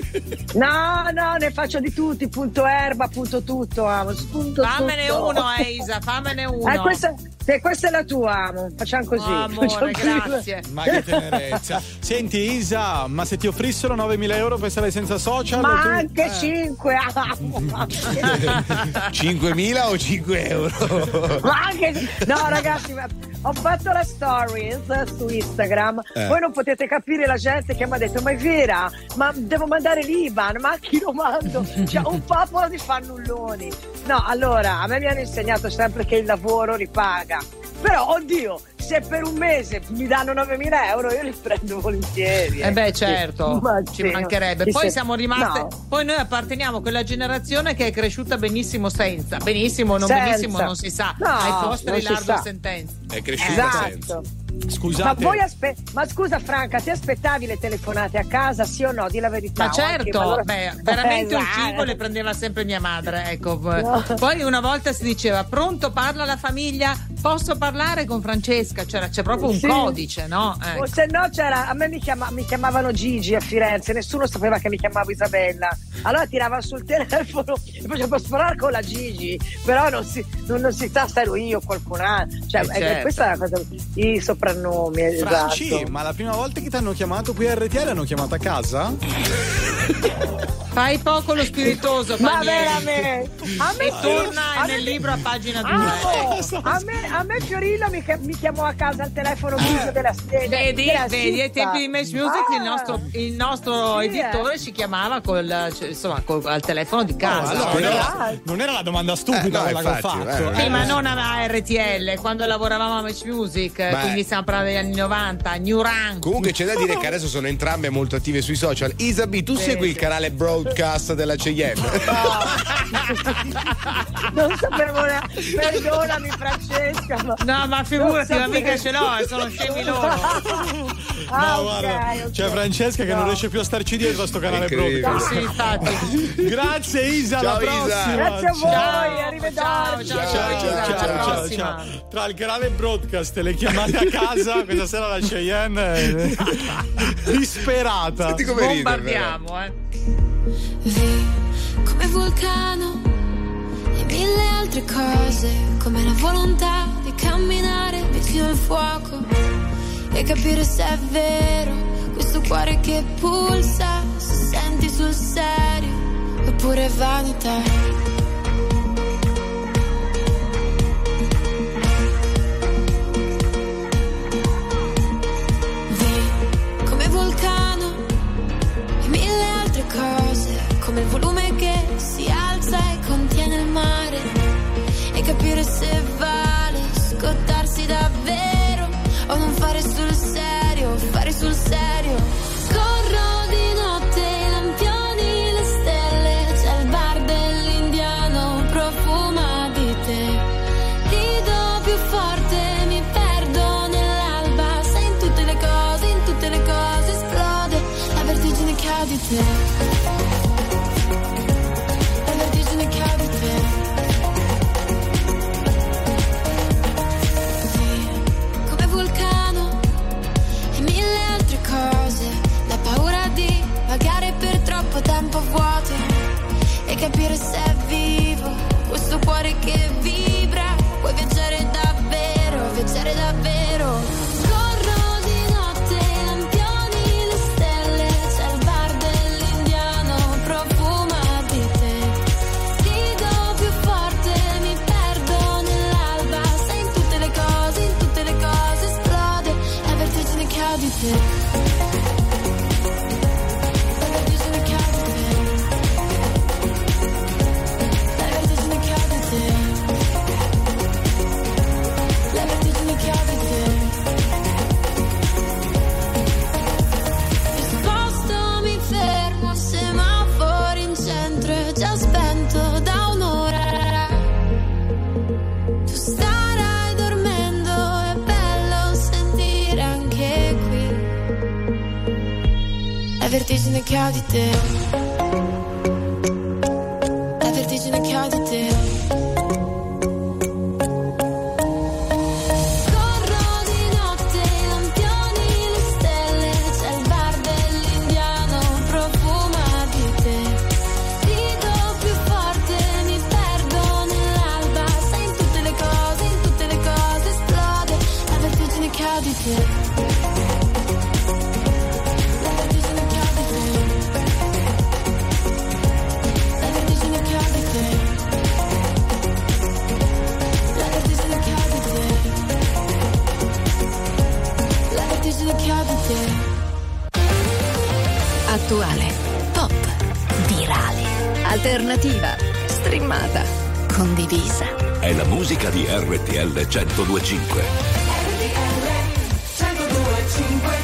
No, ne faccio di tutti, punto erba, punto tutto, amo. Punto fammene tutto. Uno, Isa, fammene uno. Questa è la tua, amo. Facciamo così. Oh, amore, facciamo grazie. Così. Ma che tenerezza. Senti, Isa, ma se ti offrissero 9.000 euro per stare senza social? Ma tu... anche 5, amo. 5.000 o 5 euro? Ma anche... No, ragazzi, ho fatto la stories su Instagram. Voi non potete capire la gente che mi ha detto: ma è vera? Ma devo mandare l'Iban? Ma a chi lo mando? Cioè, un popolo di fannulloni. No, allora, a me mi hanno insegnato sempre che il lavoro ripaga. Però oddio, se per un mese mi danno 9.000 euro io li prendo volentieri. E beh certo, ci mancherebbe. Poi siamo rimaste, no. Poi noi apparteniamo a quella generazione che è cresciuta benissimo senza. Benissimo, non senza. Benissimo, non si sa. No, ai posteri largo sentenza. È cresciuta esatto. Senza. Scusate. Ma, ma scusa Franca, ti aspettavi le telefonate a casa, sì o no? Di la verità. Ma certo, anche, ma allora... beh, veramente un cibo le prendeva sempre mia madre, ecco. No. Poi una volta si diceva: pronto, parla la famiglia, posso parlare con Francesca? C'è proprio un codice, no? Ecco. O se no c'era, a me mi chiamavano Gigi a Firenze, nessuno sapeva che mi chiamavo Isabella. Allora tirava sul telefono e faceva sparare con la Gigi, però non si sa se ero io o qualcun altro. Cioè, certo. Questa è la cosa. I soprannomi, Franci, esatto. Ma la prima volta che ti hanno chiamato qui a RTL hanno chiamato a casa? Fai poco lo spiritoso, ma veramente a me torna nel libro a pagina 2. A me Fiorilla mi chiamò a casa al telefono della sedia. Vedi ai tempi di Match Music il nostro editore ci chiamava al telefono di casa. Non era la domanda stupida quella che ho fatto. Ma non a RTL quando lavoravamo a Match Music, quindi stiamo parlando degli anni 90, New Rank. Comunque c'è da dire che adesso sono entrambe molto attive sui social. Isabi, tu segui il canale Broad cassa della Cheyenne? No. Non sapevo perdonami Francesca, ma no, ma figurati, ma mica ce l'ho, sono scemi loro. No, guarda, okay. C'è Francesca che non riesce più a starci dietro a sto canale broadcast. Sì, infatti. Grazie Isa, ciao, alla prossima. Isa. Grazie a voi, ciao. Arrivederci. Ciao. Tra il canale broadcast e le chiamate a casa, questa sera la Cheyenne è disperata. Senti come bombardiamo, Vi come vulcano e mille altre cose, come la volontà di camminare vicino al fuoco e capire se è vero questo cuore che pulsa, se senti sul serio oppure vanità. Vi come vulcano e mille altre cose, come il volume che si alza e contiene il mare, e capire se vale scottarsi davvero o non fare sul serio, fare sul serio. Corro di notte, i lampioni, le stelle, c'è il bar dell'indiano, profuma di te. Rido più forte, mi perdo nell'alba, sai in tutte le cose esplode la vertigine che ho di te. Tempo vuoto e capire se è vivo questo cuore che vibra, puoi viaggiare davvero, viaggiare davvero. che ho di te, la vertigine che ho di te. Attuale, pop, virale, alternativa, streamata, condivisa. È la musica di RTL 102.5. RTL 102.5.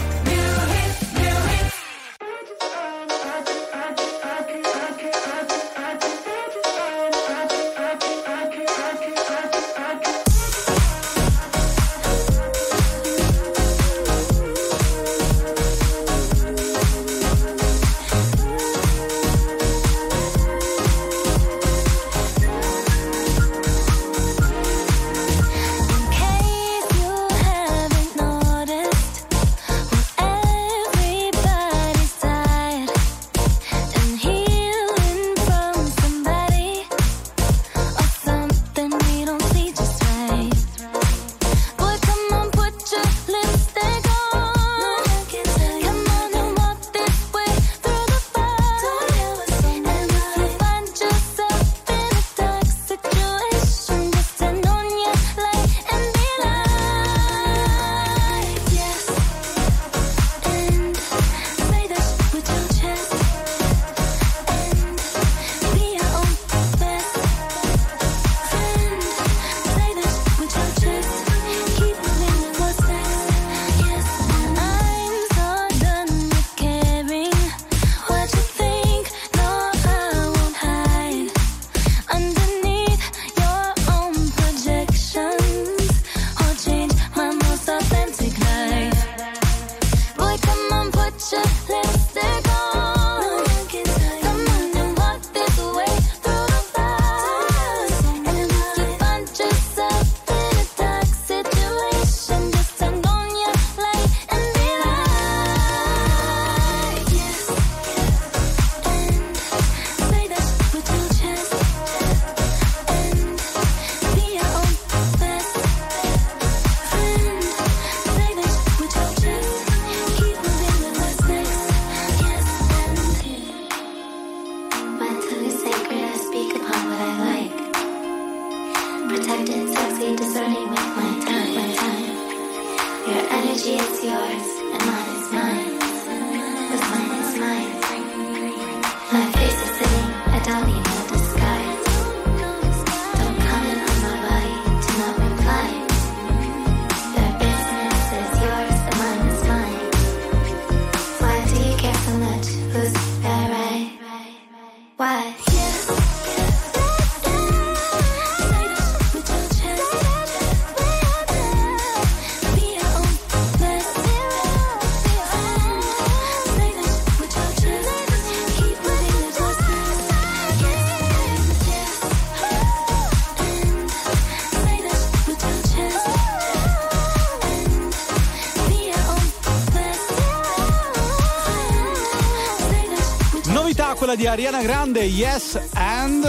Di Ariana Grande, yes and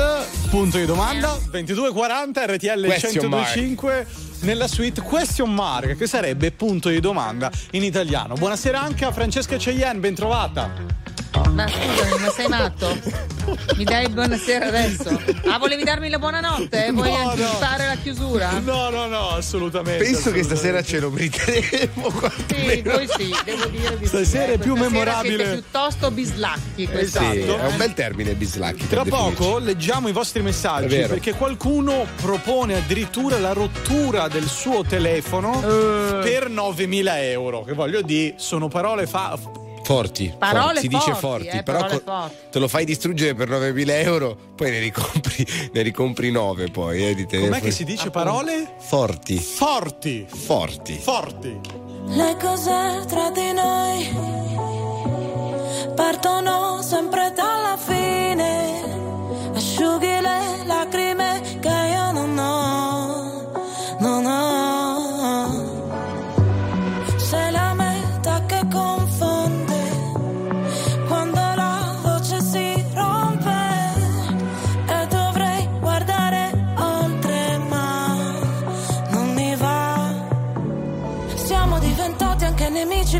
punto di domanda. 22:40 RTL 102.5 nella suite question mark, che sarebbe punto di domanda in italiano. Buonasera anche a Francesca Cegliani, ben trovata. Ma scusami, ma sei matto? Mi dai buonasera adesso? Ah, volevi darmi la buonanotte? Vuoi anticipare la chiusura? No, assolutamente. Penso assolutamente. Che stasera ce lo meriteremo. Sì, poi sì, devo dire di stasera è più memorabile. Siete piuttosto bislacchi. Esatto. Sì, è un bel termine, bislacchi. Tra poco leggiamo i vostri messaggi, perché qualcuno propone addirittura la rottura del suo telefono per 9.000 euro, che voglio dire, sono parole forti, parole forti, si dice forti, però te lo fai distruggere per 9.000 euro, poi ne ricompri 9 poi di te. Com'è che si dice? Parole forti. Le cose tra di noi partono sempre dalla fine, asciughi le lacrime che io non ho, non ho. Sei la metà che confonde, quando la voce si rompe e dovrei guardare oltre ma non mi va. Siamo diventati anche nemici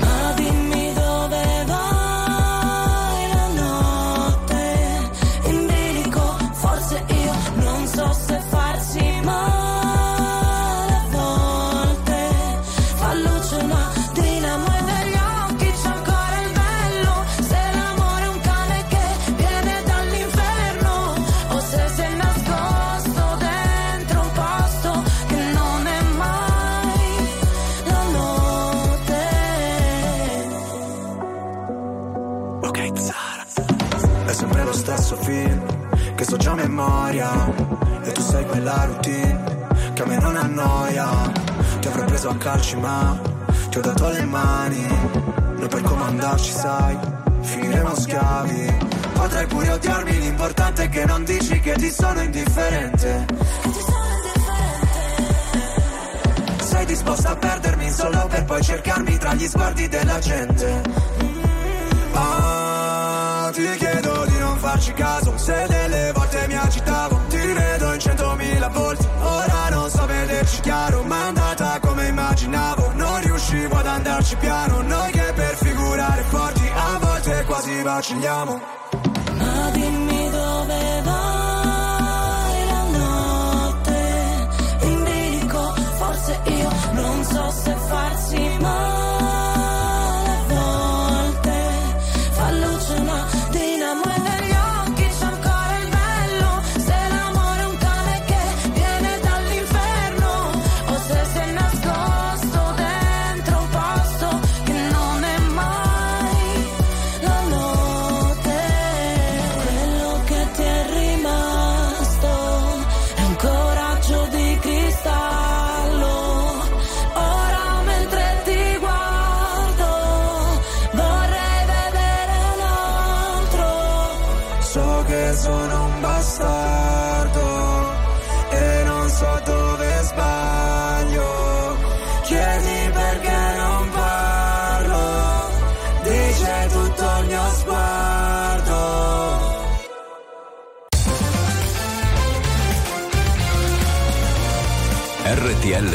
Ma dimmi dove vai la notte in bilico, forse io non so se farsi male a volte. Fa luce ma dinamo e negli occhi c'è ancora il bello. Se l'amore è un cane che viene dall'inferno o se sei che so già memoria e tu sei quella routine che a me non annoia. Ti avrei preso a calci ma ti ho dato le mani, noi per comandarci sai finiremo schiavi. Potrai pure odiarmi, l'importante è che non dici che ti sono indifferente. Sei disposta a perdermi solo per poi cercarmi tra gli sguardi della gente. Ah, ti chiedo di non farci caso, se delle volte mi agitavo, ti rivedo in 100.000 volte, ora non so vederci chiaro, ma è andata come immaginavo, non riuscivo ad andarci piano, noi che per figurare forti a volte quasi vacilliamo. Ma dimmi dove vai la notte in bilico, forse io non so se farsi male. RTL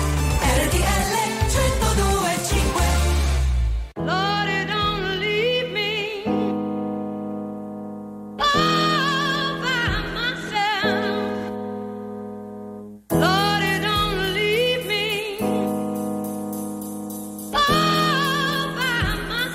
RTL 102.5. Lord, don't leave me all by myself. Lord, don't leave me all by myself.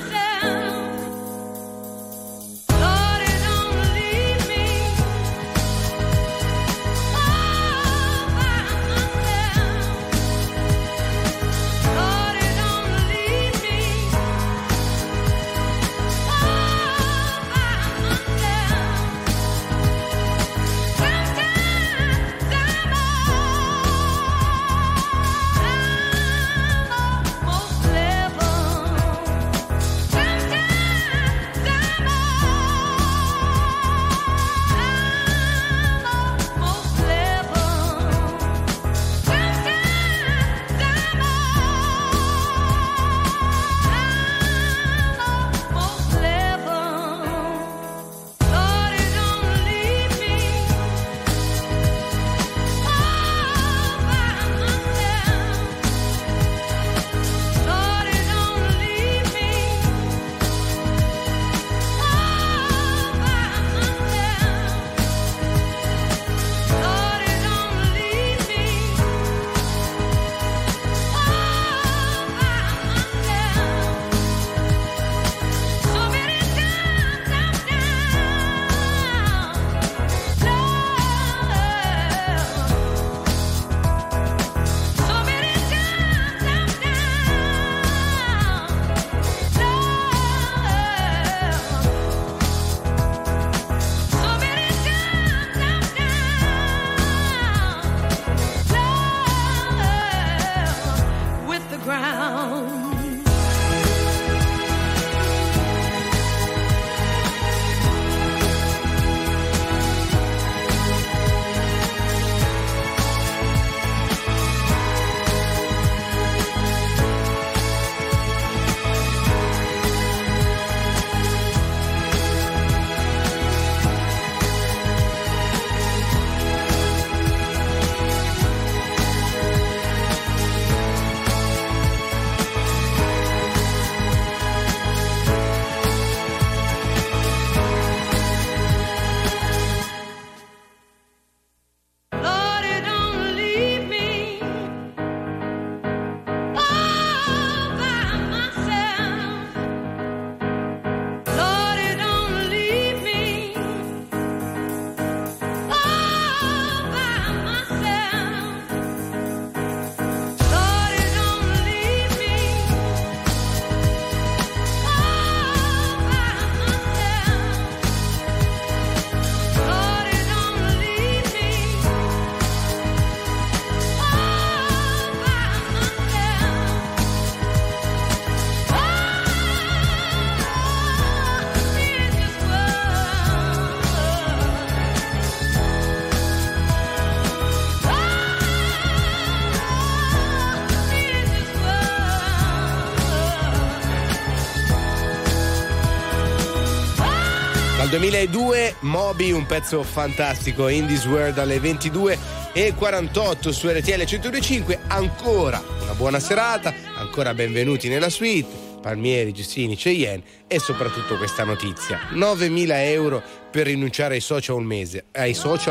2002 Moby, un pezzo fantastico, In This World, alle 22:48 su RTL 102.5. Ancora una buona serata, ancora benvenuti nella suite Palmieri, Giustini, Cheyenne, e soprattutto questa notizia: 9.000 euro per rinunciare ai social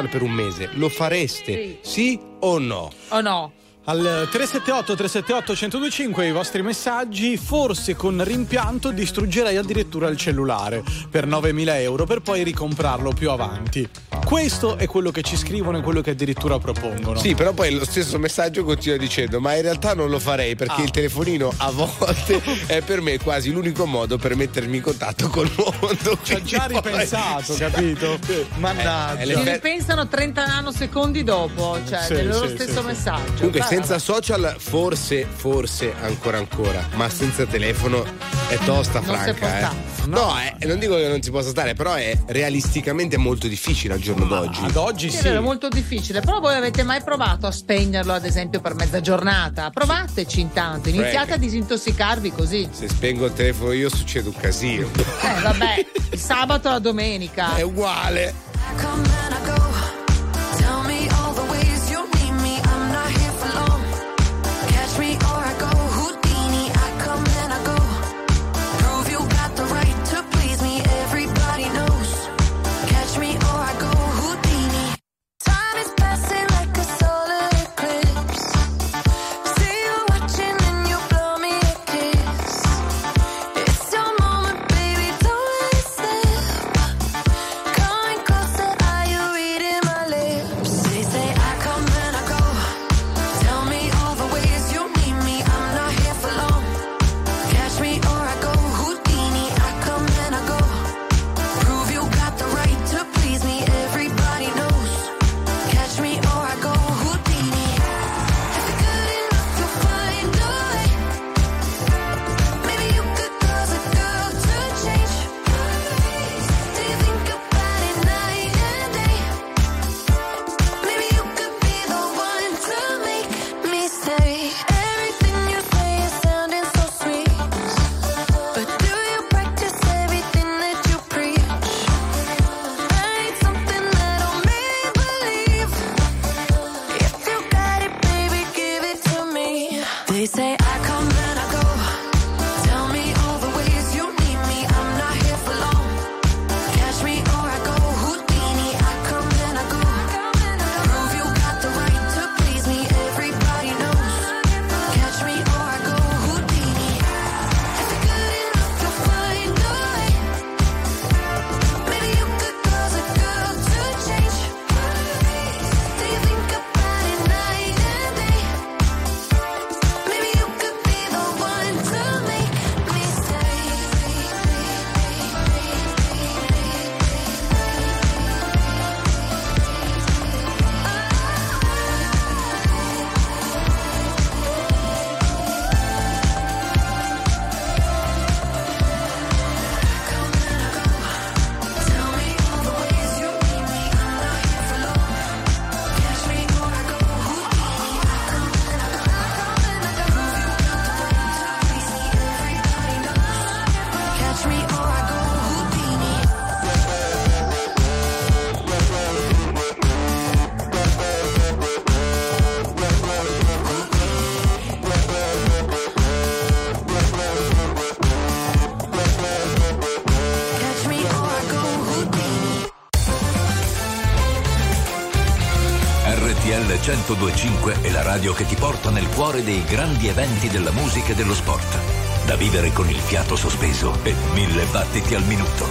per un mese. Lo fareste? Sì o no? O no? Al 378-378-1025 i vostri messaggi. Forse con rimpianto distruggerei addirittura il cellulare per 9.000 euro per poi ricomprarlo più avanti. Questo è quello che ci scrivono e quello che addirittura propongono. Sì, però poi lo stesso messaggio continua dicendo: ma in realtà non lo farei perché il telefonino a volte è per me quasi l'unico modo per mettermi in contatto col mondo. Ci ha già ripensato, capito? Mannaggia. Ci ripensano 30 nanosecondi dopo, cioè del loro stesso messaggio. Comunque senza social forse ancora, ma senza telefono è tosta, Franca. Non dico che non si possa stare, però è realisticamente molto difficile al giorno d'oggi. Ad oggi sì. È molto difficile, però voi avete mai provato a spegnerlo, ad esempio, per mezza giornata? Provateci intanto, iniziate a disintossicarvi così. Se spengo il telefono io succede un casino. Vabbè, il sabato alla domenica. È uguale. RTL 102.5 è la radio che ti porta nel cuore dei grandi eventi della musica e dello sport. Da vivere con il fiato sospeso e 1000 battiti al minuto.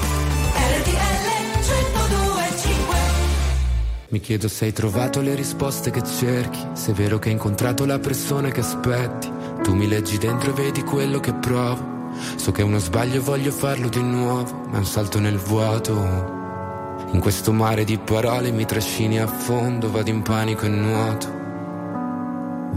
RTL 102.5. Mi chiedo se hai trovato le risposte che cerchi, se è vero che hai incontrato la persona che aspetti. Tu mi leggi dentro e vedi quello che provo. So che è uno sbaglio e voglio farlo di nuovo, ma è un salto nel vuoto. In questo mare di parole mi trascini a fondo, vado in panico e nuoto, o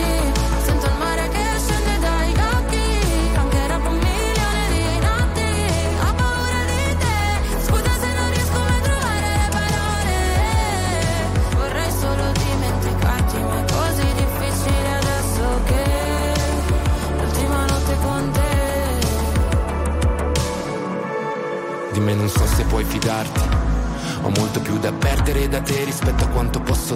sento il mare che scende dai gatti, mancherà un milione di notti, ho paura di te, scusa se non riesco mai a trovare le parole, vorrei solo dimenticarti ma è così difficile adesso che l'ultima notte con te. Di me non so se puoi fidarti, ho molto più da perdere da te rispetto a quanto posso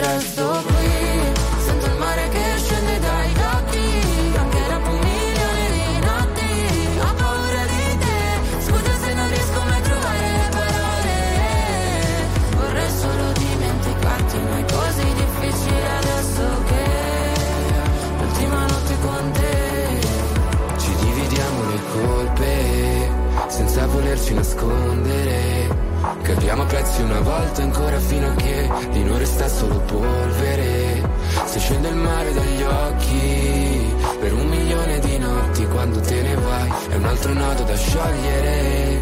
resto qui sento il mare che scende dai gatti, mancherà un milione di notti, ho paura di te, scusa se non riesco mai a trovare le parole, vorrei solo dimenticarti ma è così difficile adesso che l'ultima notte con te. Ci dividiamo le colpe senza volerci nascondere, cadiamo a pezzi una volta ancora fino a che di noi resta solo polvere. Se scende il mare dagli occhi per un milione di notti, quando te ne vai è un altro nodo da sciogliere.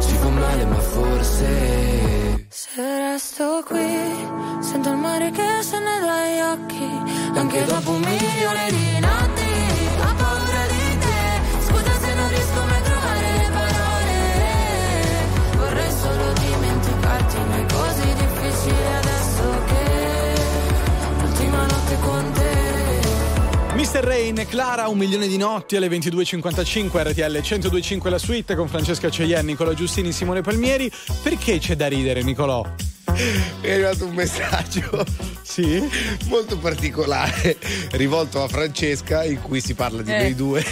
Ci fa male ma forse se resto qui sento il mare che se ne dai occhi, anche dopo un milione di notti ho paura di te, scusa se non riesco mai a trovare le parole, vorrei solo dimenticarti ma è così difficile adesso che l'ultima notte con te. Mr. Rain, Clara, un milione di notti alle 22.55, RTL 102.5 la suite con Francesca Cegliani, Nicolò Giustini, Simone Palmieri. Perché c'è da ridere, Nicolò? È arrivato un messaggio, sì, molto particolare rivolto a Francesca, in cui si parla di noi due,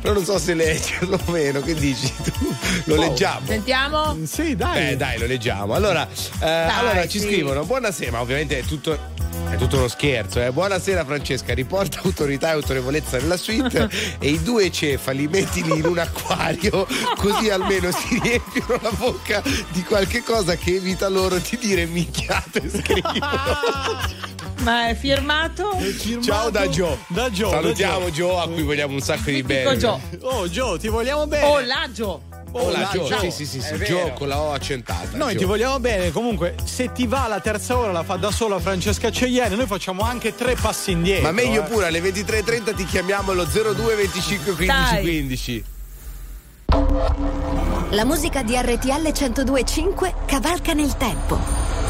però non so se leggerlo o meno. Che dici tu? Lo leggiamo? Sentiamo? Sì, dai. Dai, lo leggiamo. Allora, allora ci scrivono: buonasera, ovviamente è tutto uno scherzo, eh. Buonasera Francesca, riporta autorità e autorevolezza nella suite e i due cefali mettili in un acquario, così almeno si riempiono la bocca di qualche cosa che evita loro di dire minchiate, scrivono. Ma è firmato? Ciao da Gio. Salutiamo Gio, a cui vogliamo un sacco di bene. Gio. Oh Gio, ti vogliamo bene. Oh la Gio. Oh, la Gio, sì, Gio con la O accentata. Noi Gio, ti vogliamo bene. Comunque, se ti va la terza ora la fa da sola Francesca Cegliani, noi facciamo anche tre passi indietro. Ma meglio pure, alle 23.30 ti chiamiamo allo 02 25 15 15. La musica di RTL 102.5 cavalca nel tempo.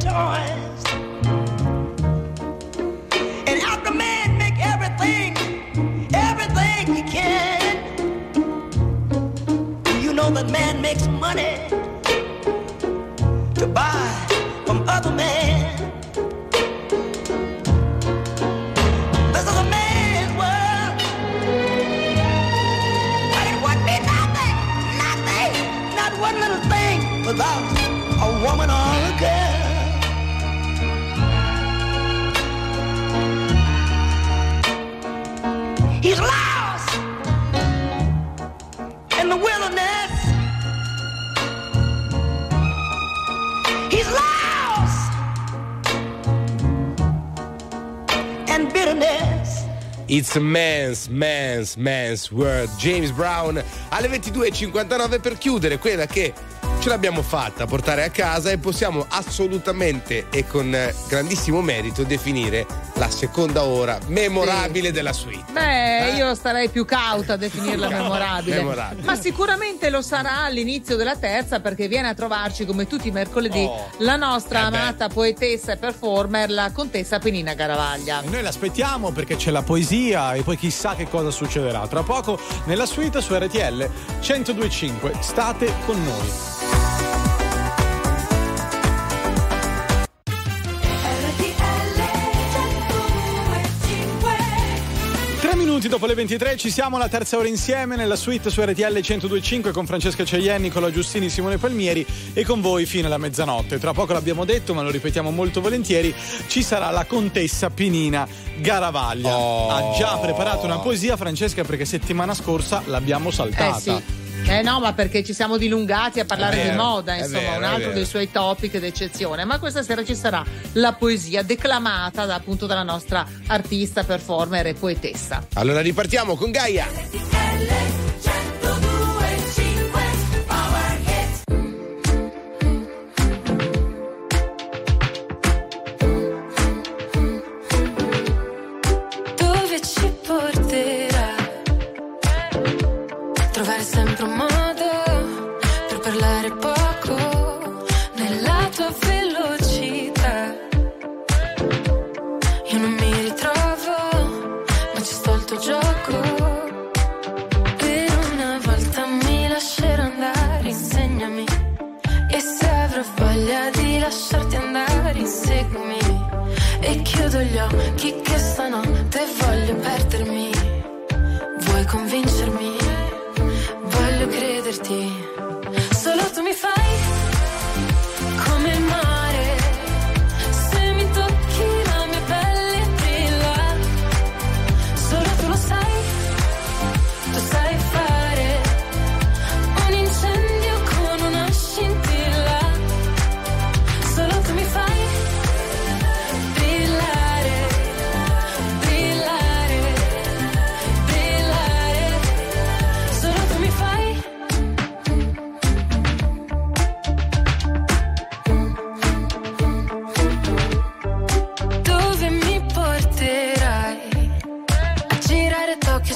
Toys. And after man make everything know that man makes money to buy from other men. This is a man's world, but it would be nothing, nothing, not one little thing without a woman or a girl. He's lost in the wilderness. He's lost in bitterness. It's man's, man's, man's world. James Brown alle 22.59 per chiudere quella che ce l'abbiamo fatta a portare a casa e possiamo assolutamente e con grandissimo merito definire la seconda ora memorabile della suite. Beh, io starei più cauta a definirla memorabile. Ma sicuramente lo sarà all'inizio della terza, perché viene a trovarci come tutti i mercoledì la nostra amata poetessa e performer, la contessa Pinina Garavaglia. E noi l'aspettiamo perché c'è la poesia e poi chissà che cosa succederà tra poco nella suite su RTL 102.5. State con noi. Dopo le 23 ci siamo, la terza ora insieme nella suite su RTL 102.5 con Francesca Cegliani, Nicolò Giustini, Simone Palmieri e con voi fino alla mezzanotte. Tra poco l'abbiamo detto, ma lo ripetiamo molto volentieri, ci sarà la contessa Pinina Garavaglia. Ha già preparato una poesia, Francesca, perché settimana scorsa l'abbiamo saltata. Sì. No, ma perché ci siamo dilungati a parlare di moda, insomma, un altro dei suoi topic d'eccezione. Ma questa sera ci sarà la poesia declamata appunto dalla nostra artista, performer e poetessa. Allora ripartiamo con Gaia. Dove ci porterà? Trovare sempre un modo per parlare poco nella tua velocità. Io non mi ritrovo, ma ci sto al tuo gioco. Per una volta mi lascerò andare, insegnami. E se avrò voglia di lasciarti andare, inseguimi. E chiudo gli occhi che stanotte voglio perdermi. Vuoi convincermi? Voglio crederti, solo tu mi fai come il mare, se mi tocchi la mia pelle brilla, solo tu lo sai, tu sai fare un incendio con una scintilla, solo tu mi fai brillare, brillare, brillare, solo tu mi fai. Che ho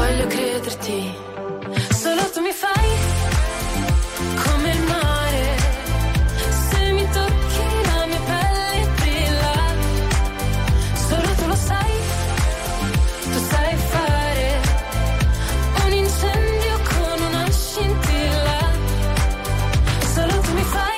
Voglio crederti, solo tu mi fai come il mare, se mi tocchi la mia pelle brilla, solo tu lo sai, tu sai fare un incendio con una scintilla, solo tu mi fai.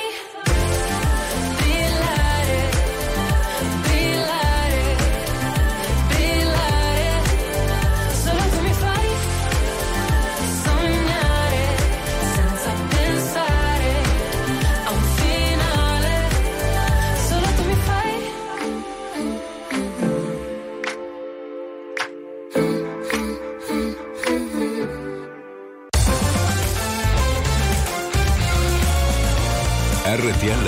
RTL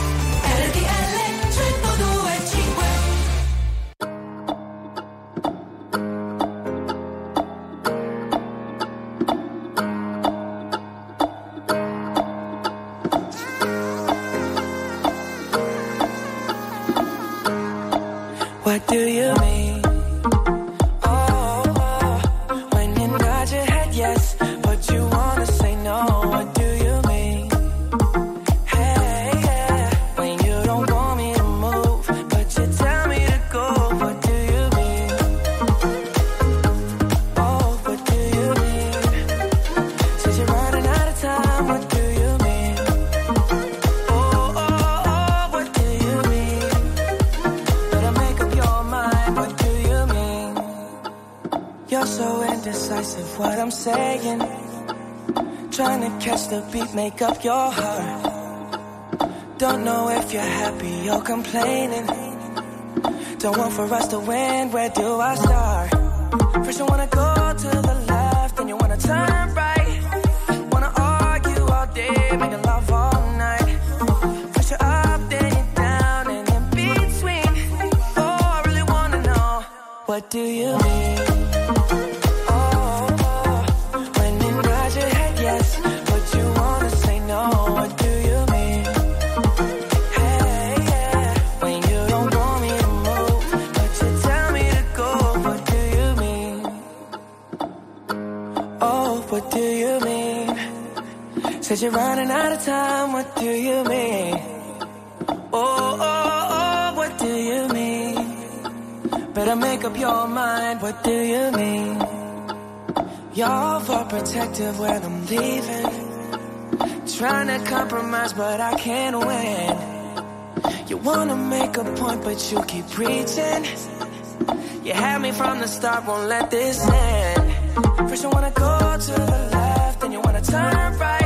102.5. Make up your heart. Don't know if you're happy or complaining. Don't want for us to win. Where do I start? First you wanna go to the left, then you wanna turn right. Wanna argue all day, make love all night. First you're up, then you're down, and in between. Oh, I really wanna know, what do you mean? Said you're running out of time, what do you mean? Oh, oh, oh, what do you mean? Better make up your mind, what do you mean? Y'all for protective when I'm leaving. Trying to compromise, but I can't win. You wanna make a point, but you keep preaching. You had me from the start, won't let this end. First you wanna go to the left, then you wanna turn right.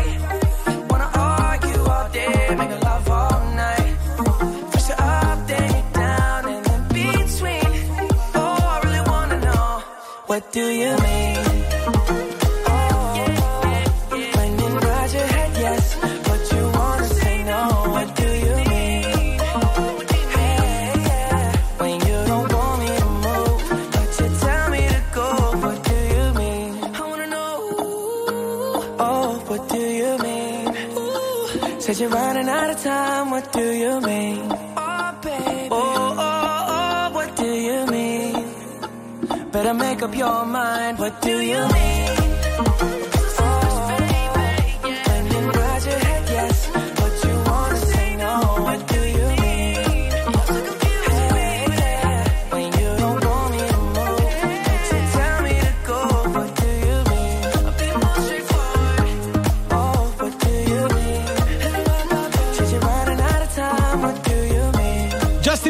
What do you mean? Oh, yeah. When you nod your head yes, but you wanna say no. What do you mean? Hey, yeah. When you don't want me to move, but you tell me to go. What do you mean? I wanna know. Oh, what do you mean? Ooh. Said you're running out of time. What do you mean? Oh, baby. Oh, oh, oh, what do you mean? Better make up your mind, what do you mean?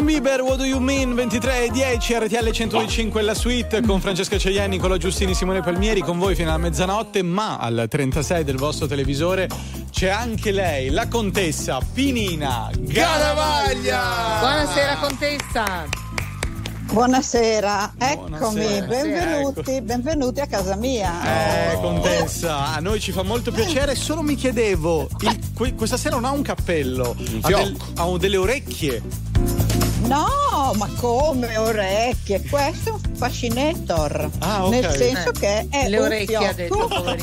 Bieber, What Do You Mean, 23:10 RTL 102.5 la suite con Francesca Cegliani, Nicolò Giustini, Simone Palmieri con voi fino alla mezzanotte, ma al 36 del vostro televisore c'è anche lei, la contessa Pinina Garavaglia. Buonasera contessa. Buonasera, eccomi, benvenuti, ecco. Benvenuti a casa mia. Contessa, a noi ci fa molto piacere, solo mi chiedevo, questa sera non ha un cappello, ha delle orecchie. No, ma come orecchie? Questo è un fascinator. Ah, okay. Nel senso che è le un fiocco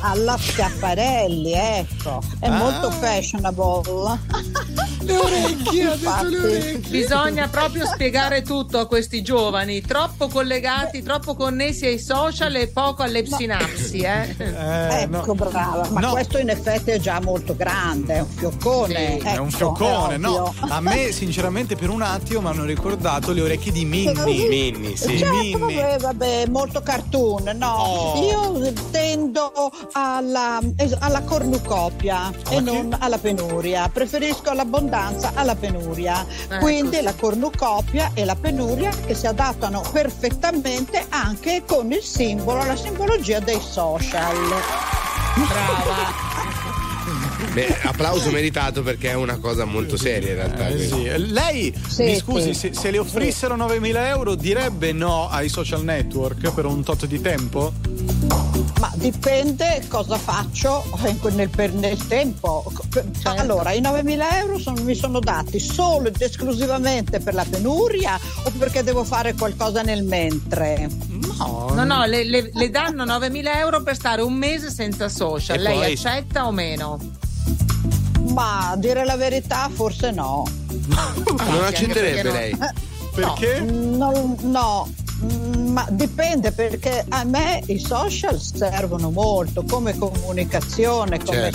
alla Schiaparelli, ecco. È molto fashionable. Le orecchie, infatti, ha detto le orecchie. Bisogna proprio spiegare tutto a questi giovani, troppo collegati, troppo connessi ai social e poco alle sinapsi. Ecco, no. Brava, ma no. Questo in effetti è già molto grande, è un fioccone. Sì, ecco, è un fioccone, è no? A me sinceramente per un attimo mi hanno ricordato le orecchie di Minnie, sì. Certo, Minnie. Vabbè, molto cartoon, no? Oh. Io tendo alla cornucopia, okay, e non alla penuria, preferisco l'abbondanza alla penuria, quindi la cornucopia e la penuria che si adattano perfettamente anche con il simbolo, la simbologia dei social. Brava. Beh, applauso meritato perché è una cosa molto seria in realtà. Sì. Lei, mi scusi, se le offrissero 9.000 euro direbbe no ai social network per un tot di tempo? Ma dipende cosa faccio nel tempo. Allora, i 9.000 euro mi sono dati solo ed esclusivamente per la penuria o perché devo fare qualcosa nel mentre? No, le danno 9.000 euro per stare un mese senza social. E lei poi accetta o meno? Ma a dire la verità forse no. Non accetterebbe lei? Perché? No. Ma dipende, perché a me i social servono molto come comunicazione, come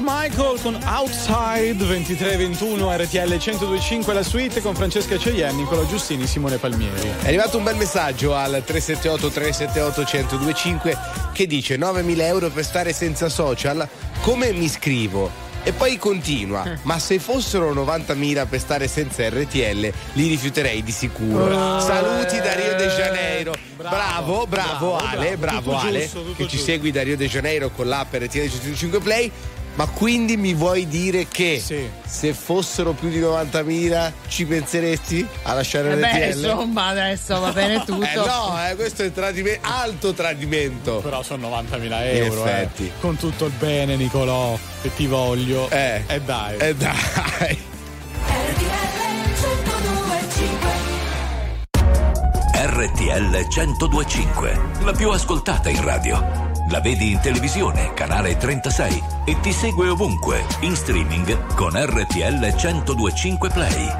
Michael con Outside. 23:21 RTL 102.5 la suite con Francesca Cegliani, Nicolò Giustini, Simone Palmieri. È arrivato un bel messaggio al 378 378 1025 che dice 9.000 euro per stare senza social, come mi scrivo? E poi continua, ma se fossero 90.000 per stare senza RTL li rifiuterei di sicuro. Saluti da Rio de Janeiro. Bravo Ale, bravo Ale, giusto, che ci segui da Rio de Janeiro con l'app RTL 105 Play. Ma quindi mi vuoi dire che se fossero più di 90.000 ci penseresti a lasciare RTL? Insomma, adesso va bene tutto. Questo è alto tradimento. Però sono 90.000 euro. In effetti. Con tutto il bene, Nicolò, che ti voglio. E dai. RTL 102.5, la più ascoltata in radio. La vedi in televisione, canale 36, e ti segue ovunque, in streaming con RTL 102.5 Play.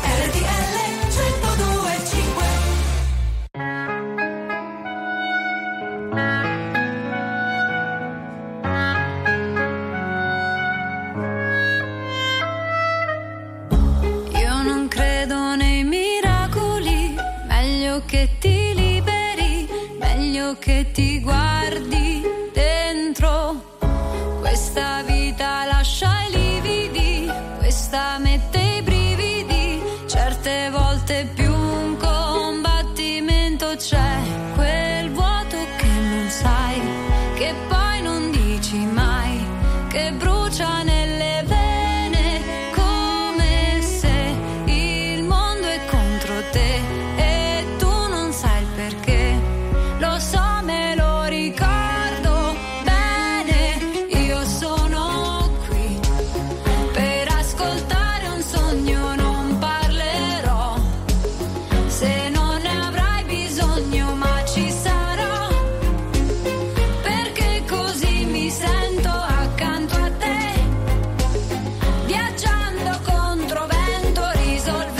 RTL 102.5. Che ti guardi dentro questa vita, lascia i lividi, questa mette i brividi, certe volte più un combattimento c'è, quel vuoto che non sai, che poi non dici mai, che brucia nelle vene come se il mondo è contro te e tu non sai il perché. Lo so, me lo ricordo bene, io sono qui per ascoltare un sogno, non parlerò se non ne avrai bisogno, ma ci sarò, perché così mi sento accanto a te, viaggiando contro vento risolverò.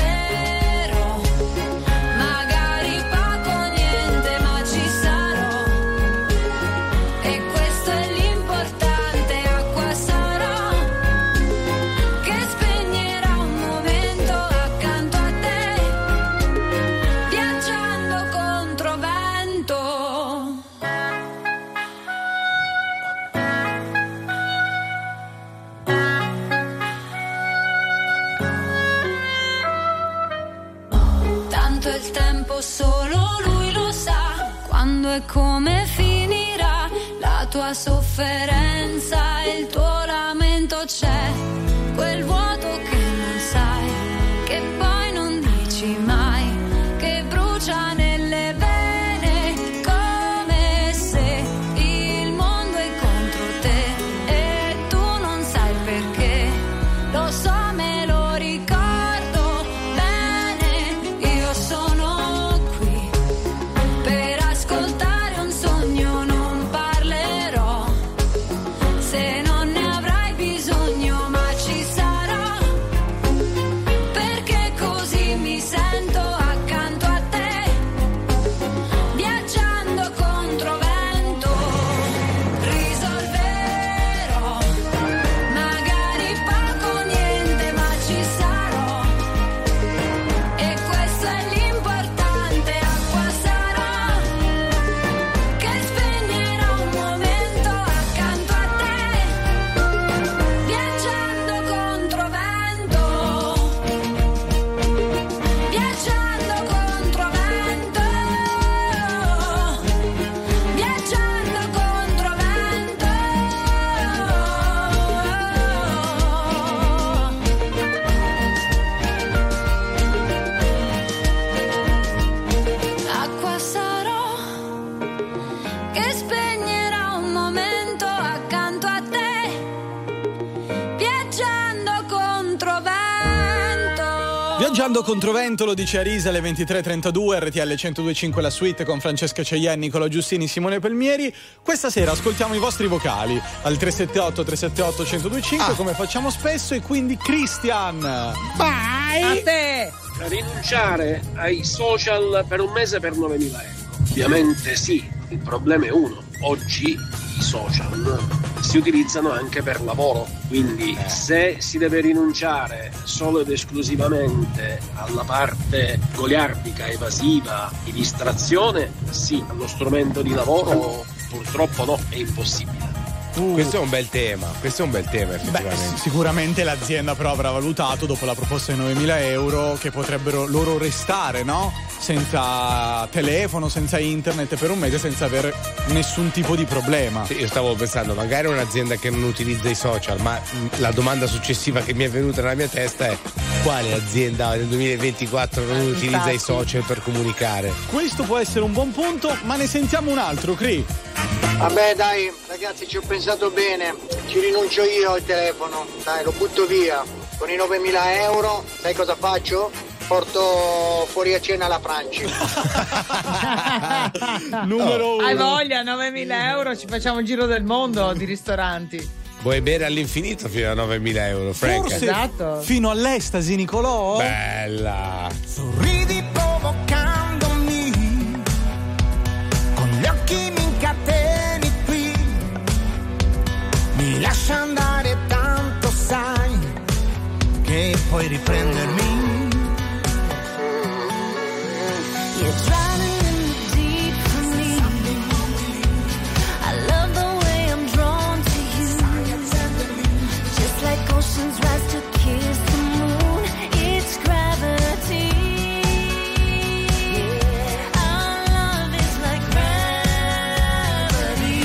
Il tempo solo lui lo sa, quando e come finirà la tua sofferenza, il tuo lamento, c'è quel vuoto che non sai, che poi non dici mai, che brucia nelle vene come se il mondo è contro te e tu non sai il perché. Lo so, me lo ricordo. Viaggiando controvento, lo dice Arisa, alle 23.32, RTL 102.5 la suite con Francesca Cegliani, Nicolò Giustini, Simone Palmieri. Questa sera ascoltiamo i vostri vocali al 378-378-1025, come facciamo spesso, e quindi Christian. Vai! A te! Rinunciare ai social per un mese per 9.000 euro. Ovviamente sì, il problema è uno. Oggi i social si utilizzano anche per lavoro, quindi se si deve rinunciare solo ed esclusivamente alla parte goliardica, evasiva, di distrazione, sì, allo strumento di lavoro purtroppo no, è impossibile. Questo è un bel tema, effettivamente. Beh, sicuramente l'azienda però avrà valutato, dopo la proposta di 9.000 euro, che potrebbero loro restare, no? Senza telefono, senza internet per un mese, senza avere nessun tipo di problema. Sì, io stavo pensando, magari un'azienda che non utilizza i social, ma la domanda successiva che mi è venuta nella mia testa è: quale azienda nel 2024 non utilizza i social per comunicare? Questo può essere un buon punto, ma ne sentiamo un altro, Cri. Vabbè dai ragazzi, ci ho pensato bene, ci rinuncio io al telefono, dai, lo butto via. Con i 9.000 euro sai cosa faccio? porto fuori a cena alla Franci. Numero uno. Hai voglia, 9.000 euro, ci facciamo il giro del mondo di ristoranti. Vuoi bere all'infinito fino a 9.000 euro, Franca? Forse esatto. Fino all'estasi, Nicolò. Bella. Sorridi provocandomi, con gli occhi mi incateni qui, mi lascia andare tanto sai che puoi riprendermi. You're driving in the deep for me, I love the way I'm drawn to you, just like oceans rise to kiss the moon, it's gravity. Our love is like gravity.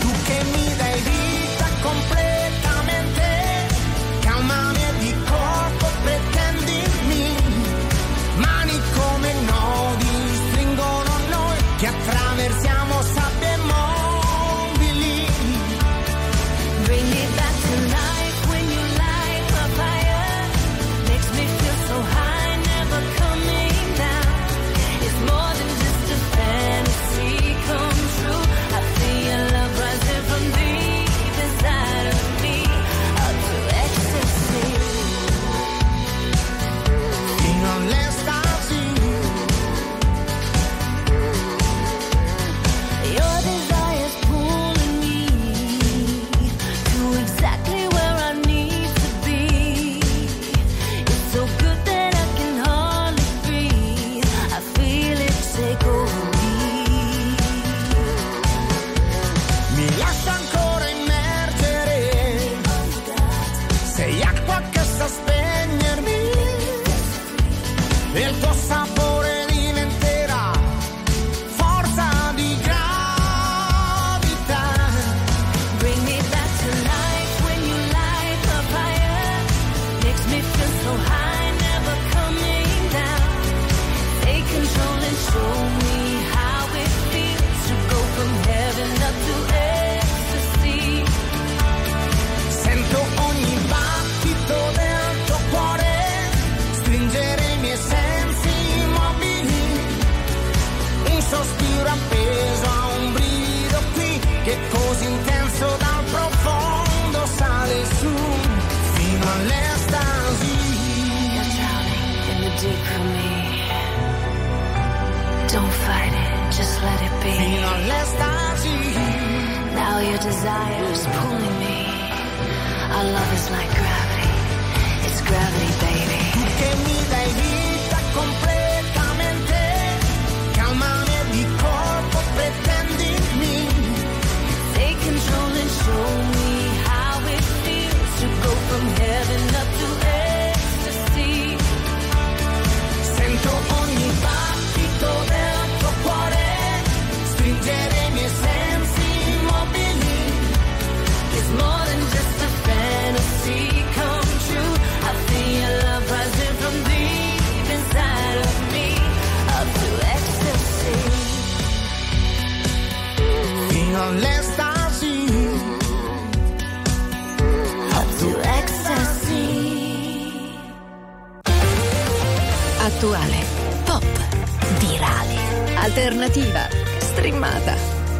Tu che mi dai vita completamente, calmami e di corpo pretendimi, mani come nodi stringono noi che attraversiamo sabbia e mobili. Bring me back to life when you light my fire, makes me feel so high, never coming down. It's more than just a fantasy come true, I feel your love rising from deep inside of me, up to ecstasy. Fino all'estasi, your desire's pulling me to exactly where I need to be. It's so good that I can hardly breathe. I feel it take over me. mi lascia ancora immergere, sei acqua che sa spegnermi, e il tuo sapore diventerà forza di gravità. Bring me back to life when you light the fire, makes me feel so high, never coming down. Take control and show me how it feels to go from heaven up to ecstasy. Sento ogni battito del tuo cuore stringere i miei sensi immobili, un sospiro appeso a un brivido qui che è così intenso dal profondo sale su fino all'estasi. You're drowning in the deep for me, don't fight it, just let it be. Fino all'estasi, now your desire is pulling me, our love is like gravity, it's gravity baby. tu che mi dai vita completamente, calmami e di corpo pretendimi, Take control and show me how it feels to go from heaven up to ecstasy. Sento ogni battito del tuo cuore stringere i miei sensi immobili. It's more than just a fantasy come true, I feel your love rising from deep inside of me, up to ecstasy. Fino all'estasi, up to ecstasy. Attuale, pop, virale, alternativa, streamata,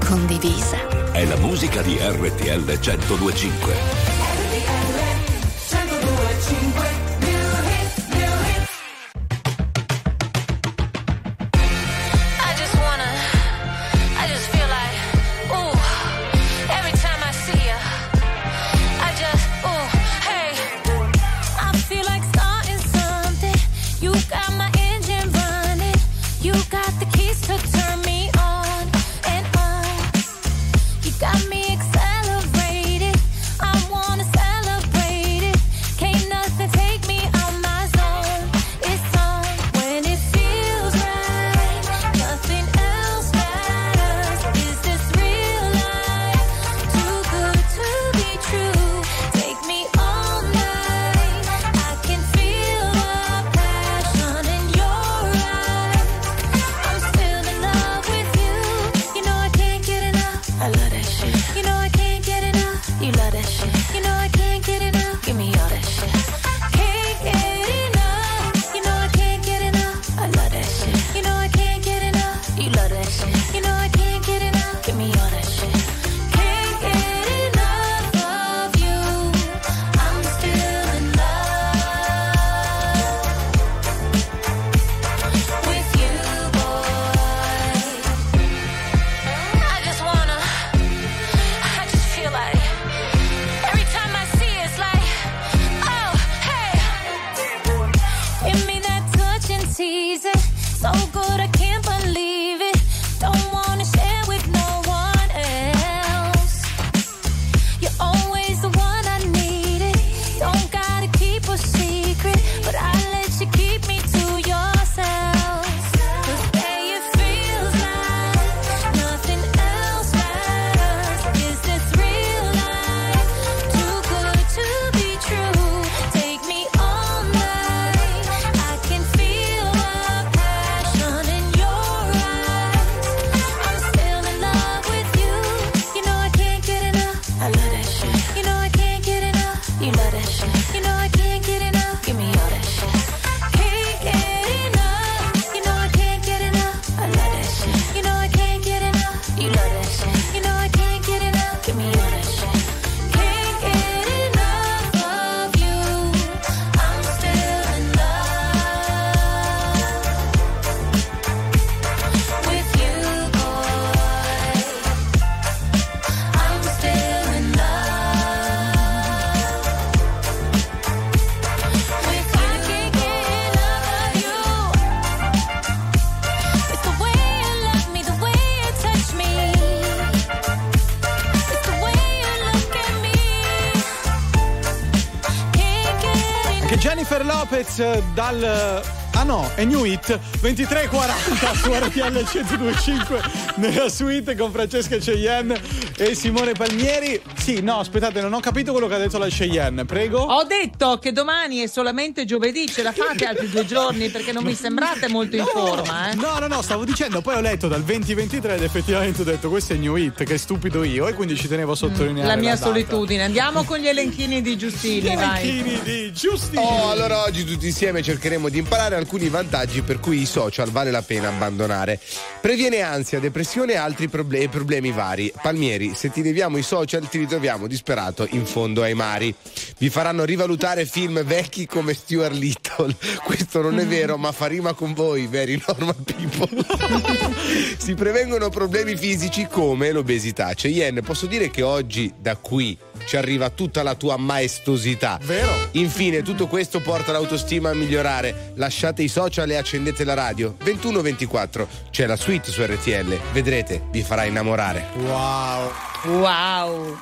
condivisa. È la musica di RTL 102.5. I just wanna, I just feel like, ooh, every time I see ya, I just, ooh, hey, I feel like starting something, you got my engine running, you got the keys to turn me on and on, you got me accelerated, I want Jennifer Lopez dal... ah no, è New Hit 23:40 su RTL 102.5 nella suite con Francesca Cegliani e Simone Palmieri. Sì, no, aspettate, non ho capito quello che ha detto la Cegliani, prego. Ho detto che domani è solamente giovedì, ce la fate altri 2 giorni perché non mi sembrate molto in forma, eh? No, stavo dicendo, poi ho letto dal 2023 ed effettivamente ho detto questo è New Hit, che stupido io, e quindi ci tenevo a sottolineare la mia data. Solitudine. Andiamo con gli elenchini di Giustini. Gli elenchini di Giustini. Oh, allora oggi tutti insieme cercheremo di imparare alcuni vantaggi per cui i social vale la pena abbandonare. Previene ansia, depressione e altri problemi vari. Palmieri, se ti deviamo i social ti ritroviamo disperato in fondo ai mari. Vi faranno rivalutare film vecchi come Stuart Little. Questo non è vero, ma fa rima con voi, veri normal people. Si prevengono problemi fisici come l'obesità. Cegliani, posso dire che oggi da qui ci arriva tutta la tua maestosità. Vero? Infine, tutto questo porta l'autostima a migliorare. Lasciate i social e accendete la radio. 21-24, c'è la suite su RTL. Vedrete, vi farà innamorare. Wow. Wow.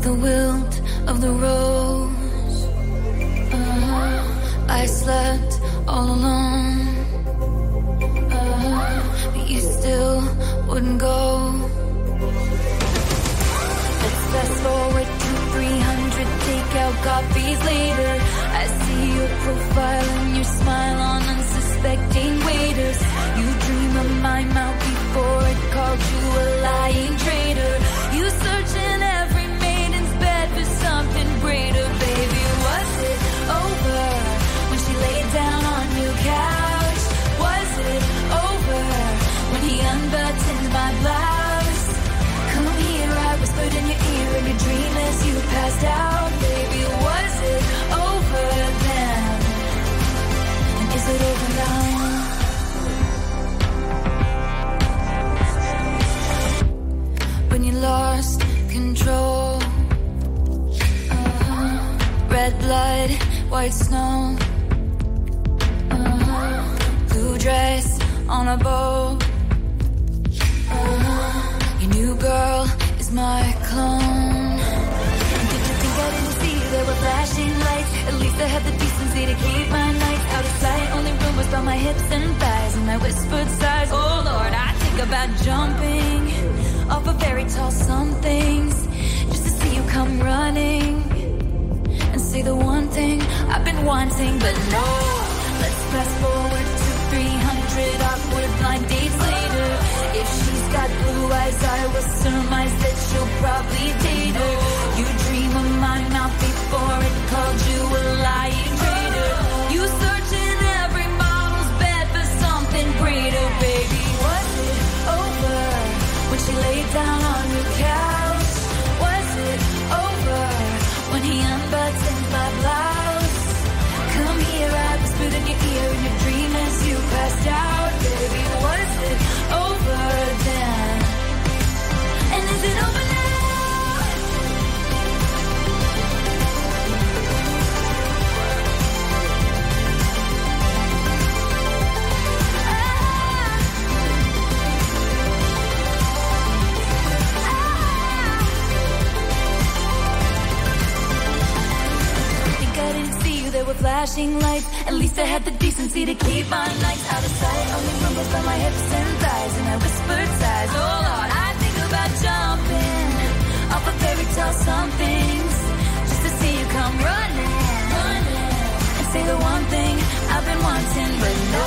The wilt of the rose, I slept all alone, but you still wouldn't go. Let's fast forward to 300 takeout coffees later. I see your profile and your smile on unsuspecting waiters. You dream of my mouth before it called you a lying traitor. You search in every for something greater, baby. Was it over when she laid down on your couch? Was it over when he unbuttoned my blouse? Come here, I whispered in your ear in your dream as you passed out, baby. Was it over then? And is it over now? When you lost control. Red blood, white snow, blue dress on a bow, your new girl is my clone. And did you think I didn't see there were flashing lights? At least I had the decency to keep my night out of sight. Only rumors about my hips and thighs and my whispered sighs. Oh Lord, I think about jumping off a very tall somethings just to see you come running. Say the one thing I've been wanting, but no. Let's fast forward to 300 awkward blind dates later. If she's got blue eyes, I will surmise that she'll probably date her. You dream of my mouth before it called you a lying traitor. You search in every model's bed for something greater, baby. Was it over when she laid down on your couch? Was it over? When he unbuttoned my blouse. Come here, I whispered in your ear in your dream as you passed out, baby. Was it over then? And is it over with flashing lights? At least I had the decency to keep my nights out of sight. Only rumbles by my hips and thighs and I whispered sighs. Oh Lord, I think about jumping off a fairy tale somethings just to see you come running and say the one thing I've been wanting, but no.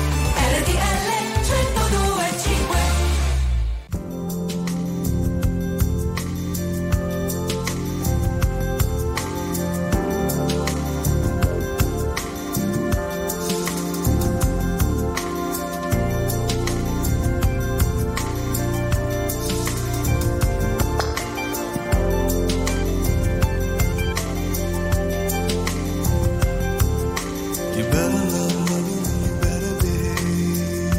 RTL 102.5. You better love me, you better be.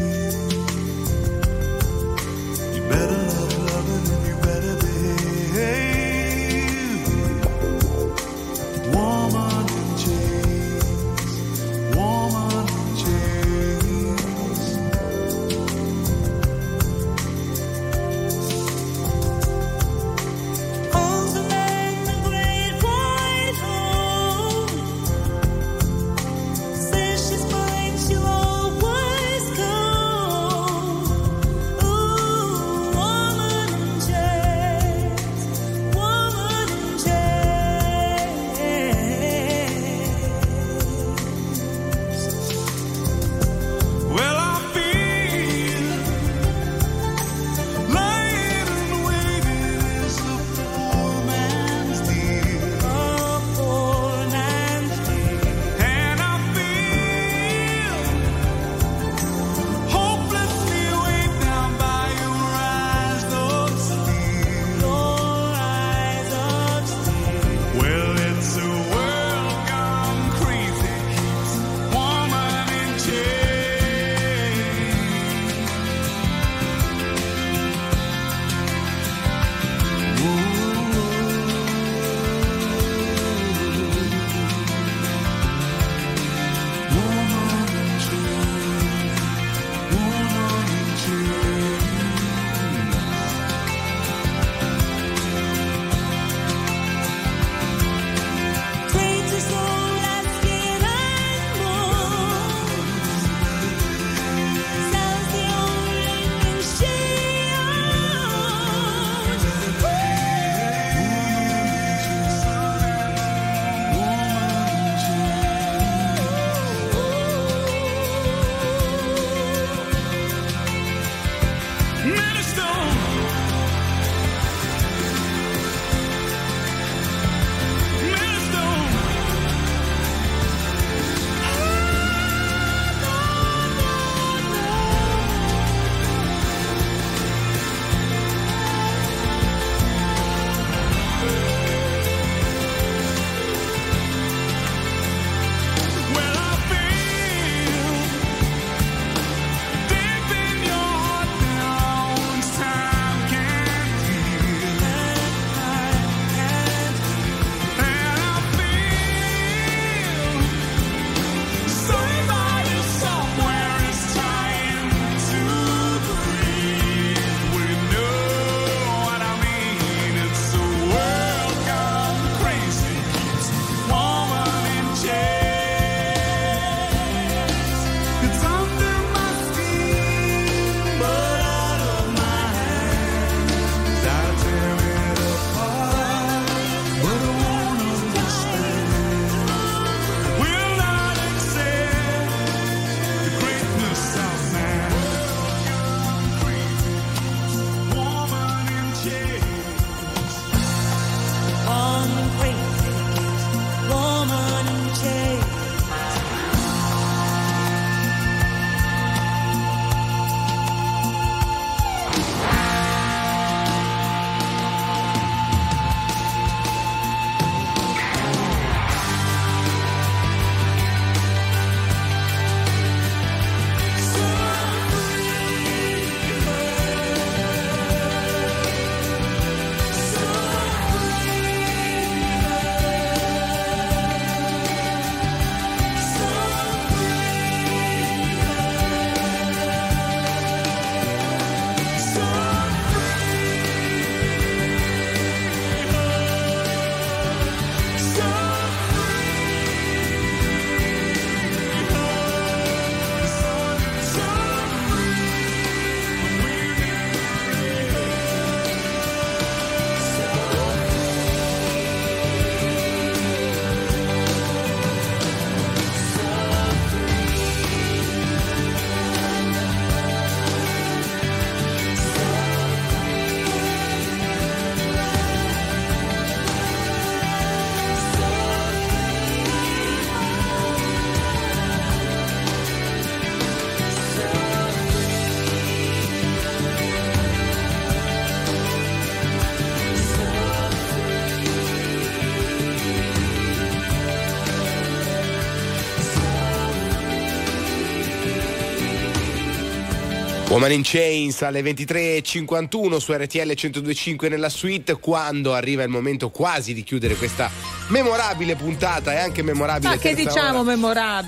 Woman in Chains alle 23.51 su RTL 102.5 nella suite, quando arriva il momento quasi di chiudere questa memorabile puntata e anche memorabile terza ora.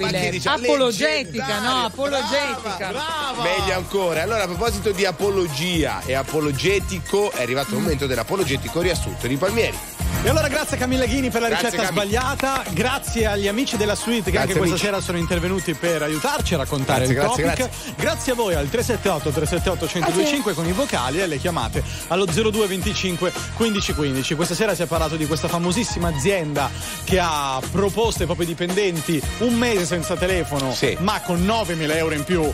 Apologetica, no? Apologetica. Brava. Meglio ancora. Allora, a proposito di apologia e apologetico, è arrivato il momento dell'apologetico riassunto di Palmieri. E allora grazie a Camilla Ghini per la ricetta sbagliata, grazie agli amici della suite che anche questa sera sono intervenuti per aiutarci a raccontare il topic. Grazie a voi al 378-378-1025 con i vocali e le chiamate allo 0225 1515. Questa sera si è parlato di questa famosissima azienda che ha proposto ai propri dipendenti un mese senza telefono, ma con 9.000 euro in più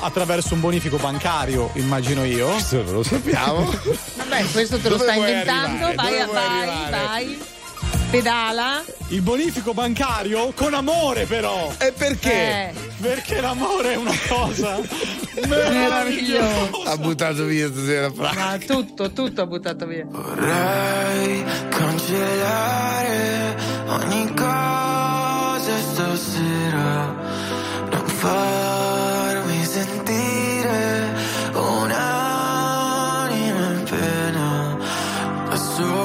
attraverso un bonifico bancario, immagino io. Questo non lo sappiamo. Vabbè, questo te lo stai inventando, vai. Pedala. Il bonifico bancario con amore, però. E perché? Perché l'amore è una cosa meravigliosa. Ha buttato via stasera, Frank. Tutto ha buttato via. Vorrei cancellare ogni cosa stasera, non farmi sentire un'anima in pena, da sola.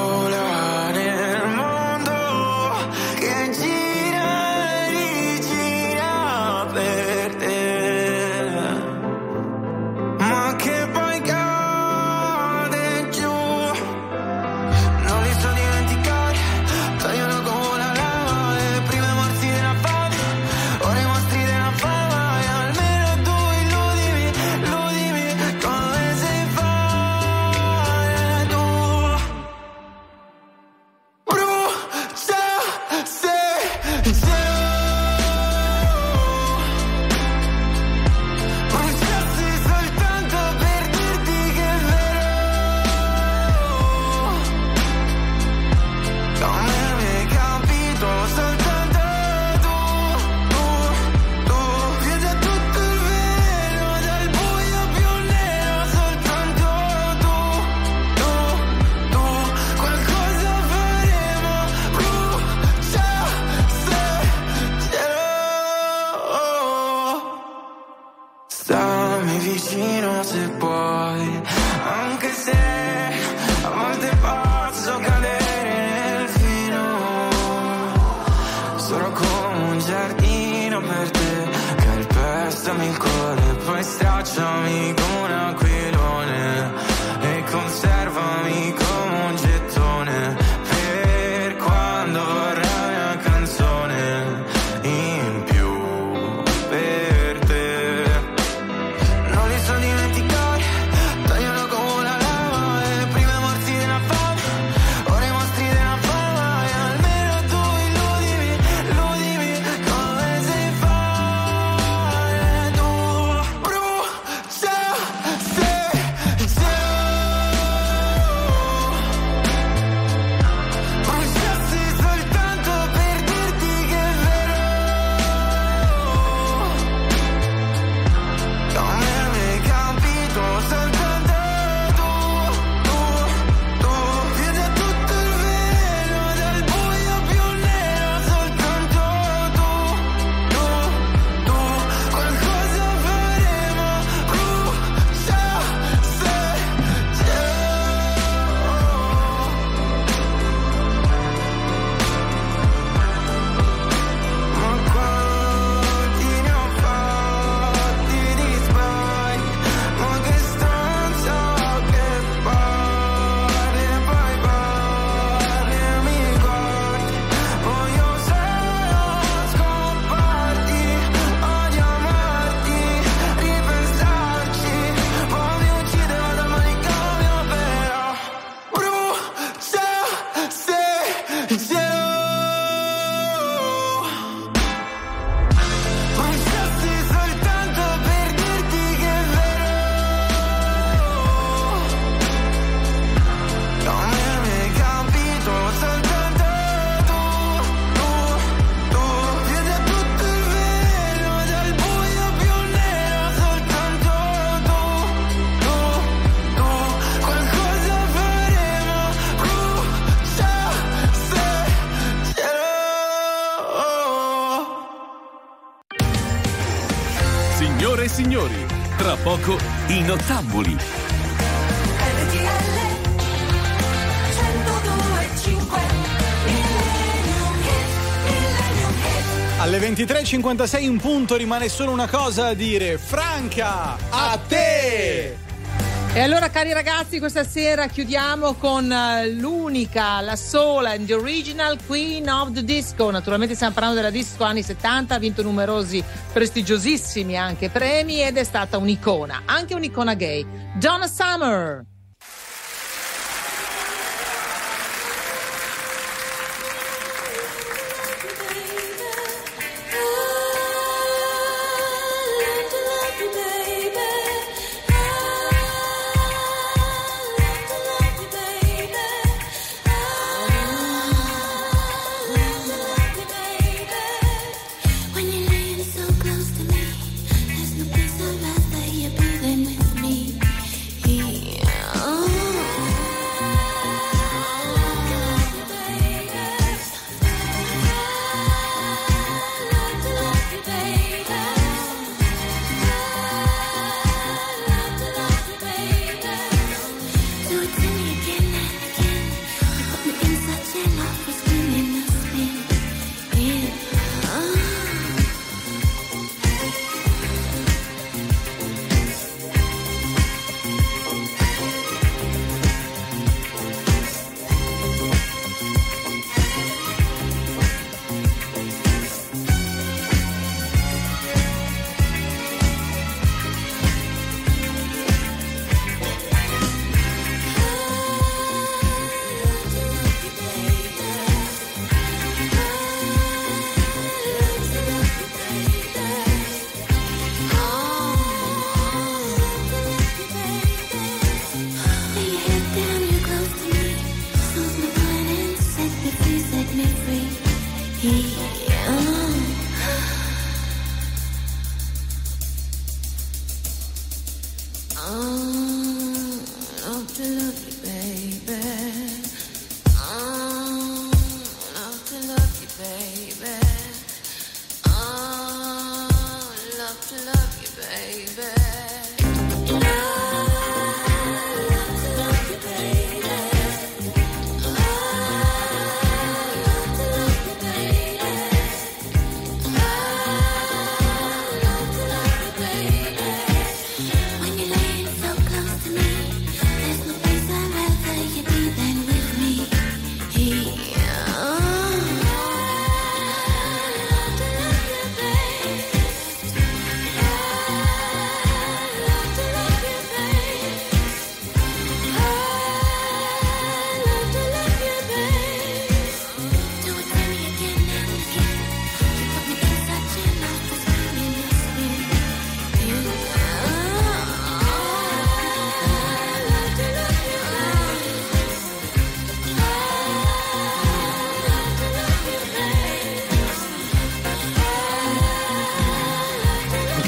Stracciami come un aquilone e conservami come un gettone, per quando vorrai una canzone in più per te. Non li so dimenticare, taglialo come una lama, e prima morti della fame, ora i mostri della fama, e almeno tu illudimi, illudimi come sei fa tu. Dogo, i Nottambuli. Alle 23.56 in punto, rimane solo una cosa a dire: Franca, a te! E allora, cari ragazzi, questa sera chiudiamo con l'unica, la sola, the original Queen of the Disco. Naturalmente stiamo parlando della disco anni 70, ha vinto numerosi prestigiosissimi anche premi ed è stata un'icona, anche un'icona gay. Donna Summer.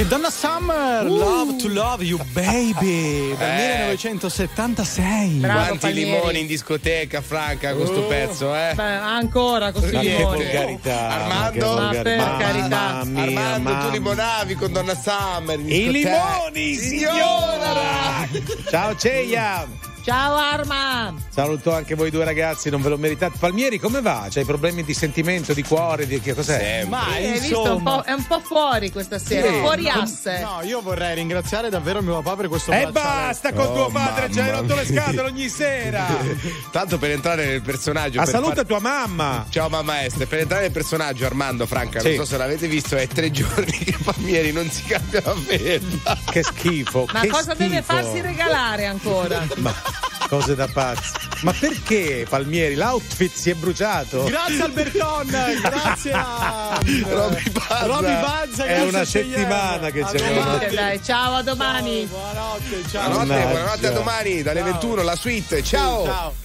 Donna Summer, Love to Love You Baby, del 1976. Bravo, quanti Palmieri. Limoni in discoteca, Franca, con sto pezzo, eh? Beh, ancora con sti limoni. Per carità, Armando, ma per carità. Armando, tu limonavi con Donna Summer. I limoni, signora! Ciao Ceia! Ciao Arma! Saluto anche voi due ragazzi, non ve lo meritate. Palmieri, come va? C'hai problemi di sentimento, di cuore, di che cos'è? Sì, ma hai visto, è un po' fuori questa sera, sì, fuori asse. No, io vorrei ringraziare davvero mio papà per questo braccialetto. E basta con tuo padre, ci hai rotto le scatole ogni sera. Tanto per entrare nel personaggio. Ma saluta tua mamma. Ciao mamma Esther, per entrare nel personaggio, Armando, Franca, sì, non so se l'avete visto, è 3 giorni che Palmieri non si cambia la felpa. Che schifo. Ma che cosa schifo. Deve farsi regalare ancora? Ma cose da pazzi. Ma perché Palmieri? L'outfit si è bruciato. Grazie Alberton, grazie a Roby Bazza. È una settimana che c'è. Dai, ciao, a domani. Ciao, buonanotte, ciao. Buonanotte a domani dalle 21 la suite. Ciao. Ciao.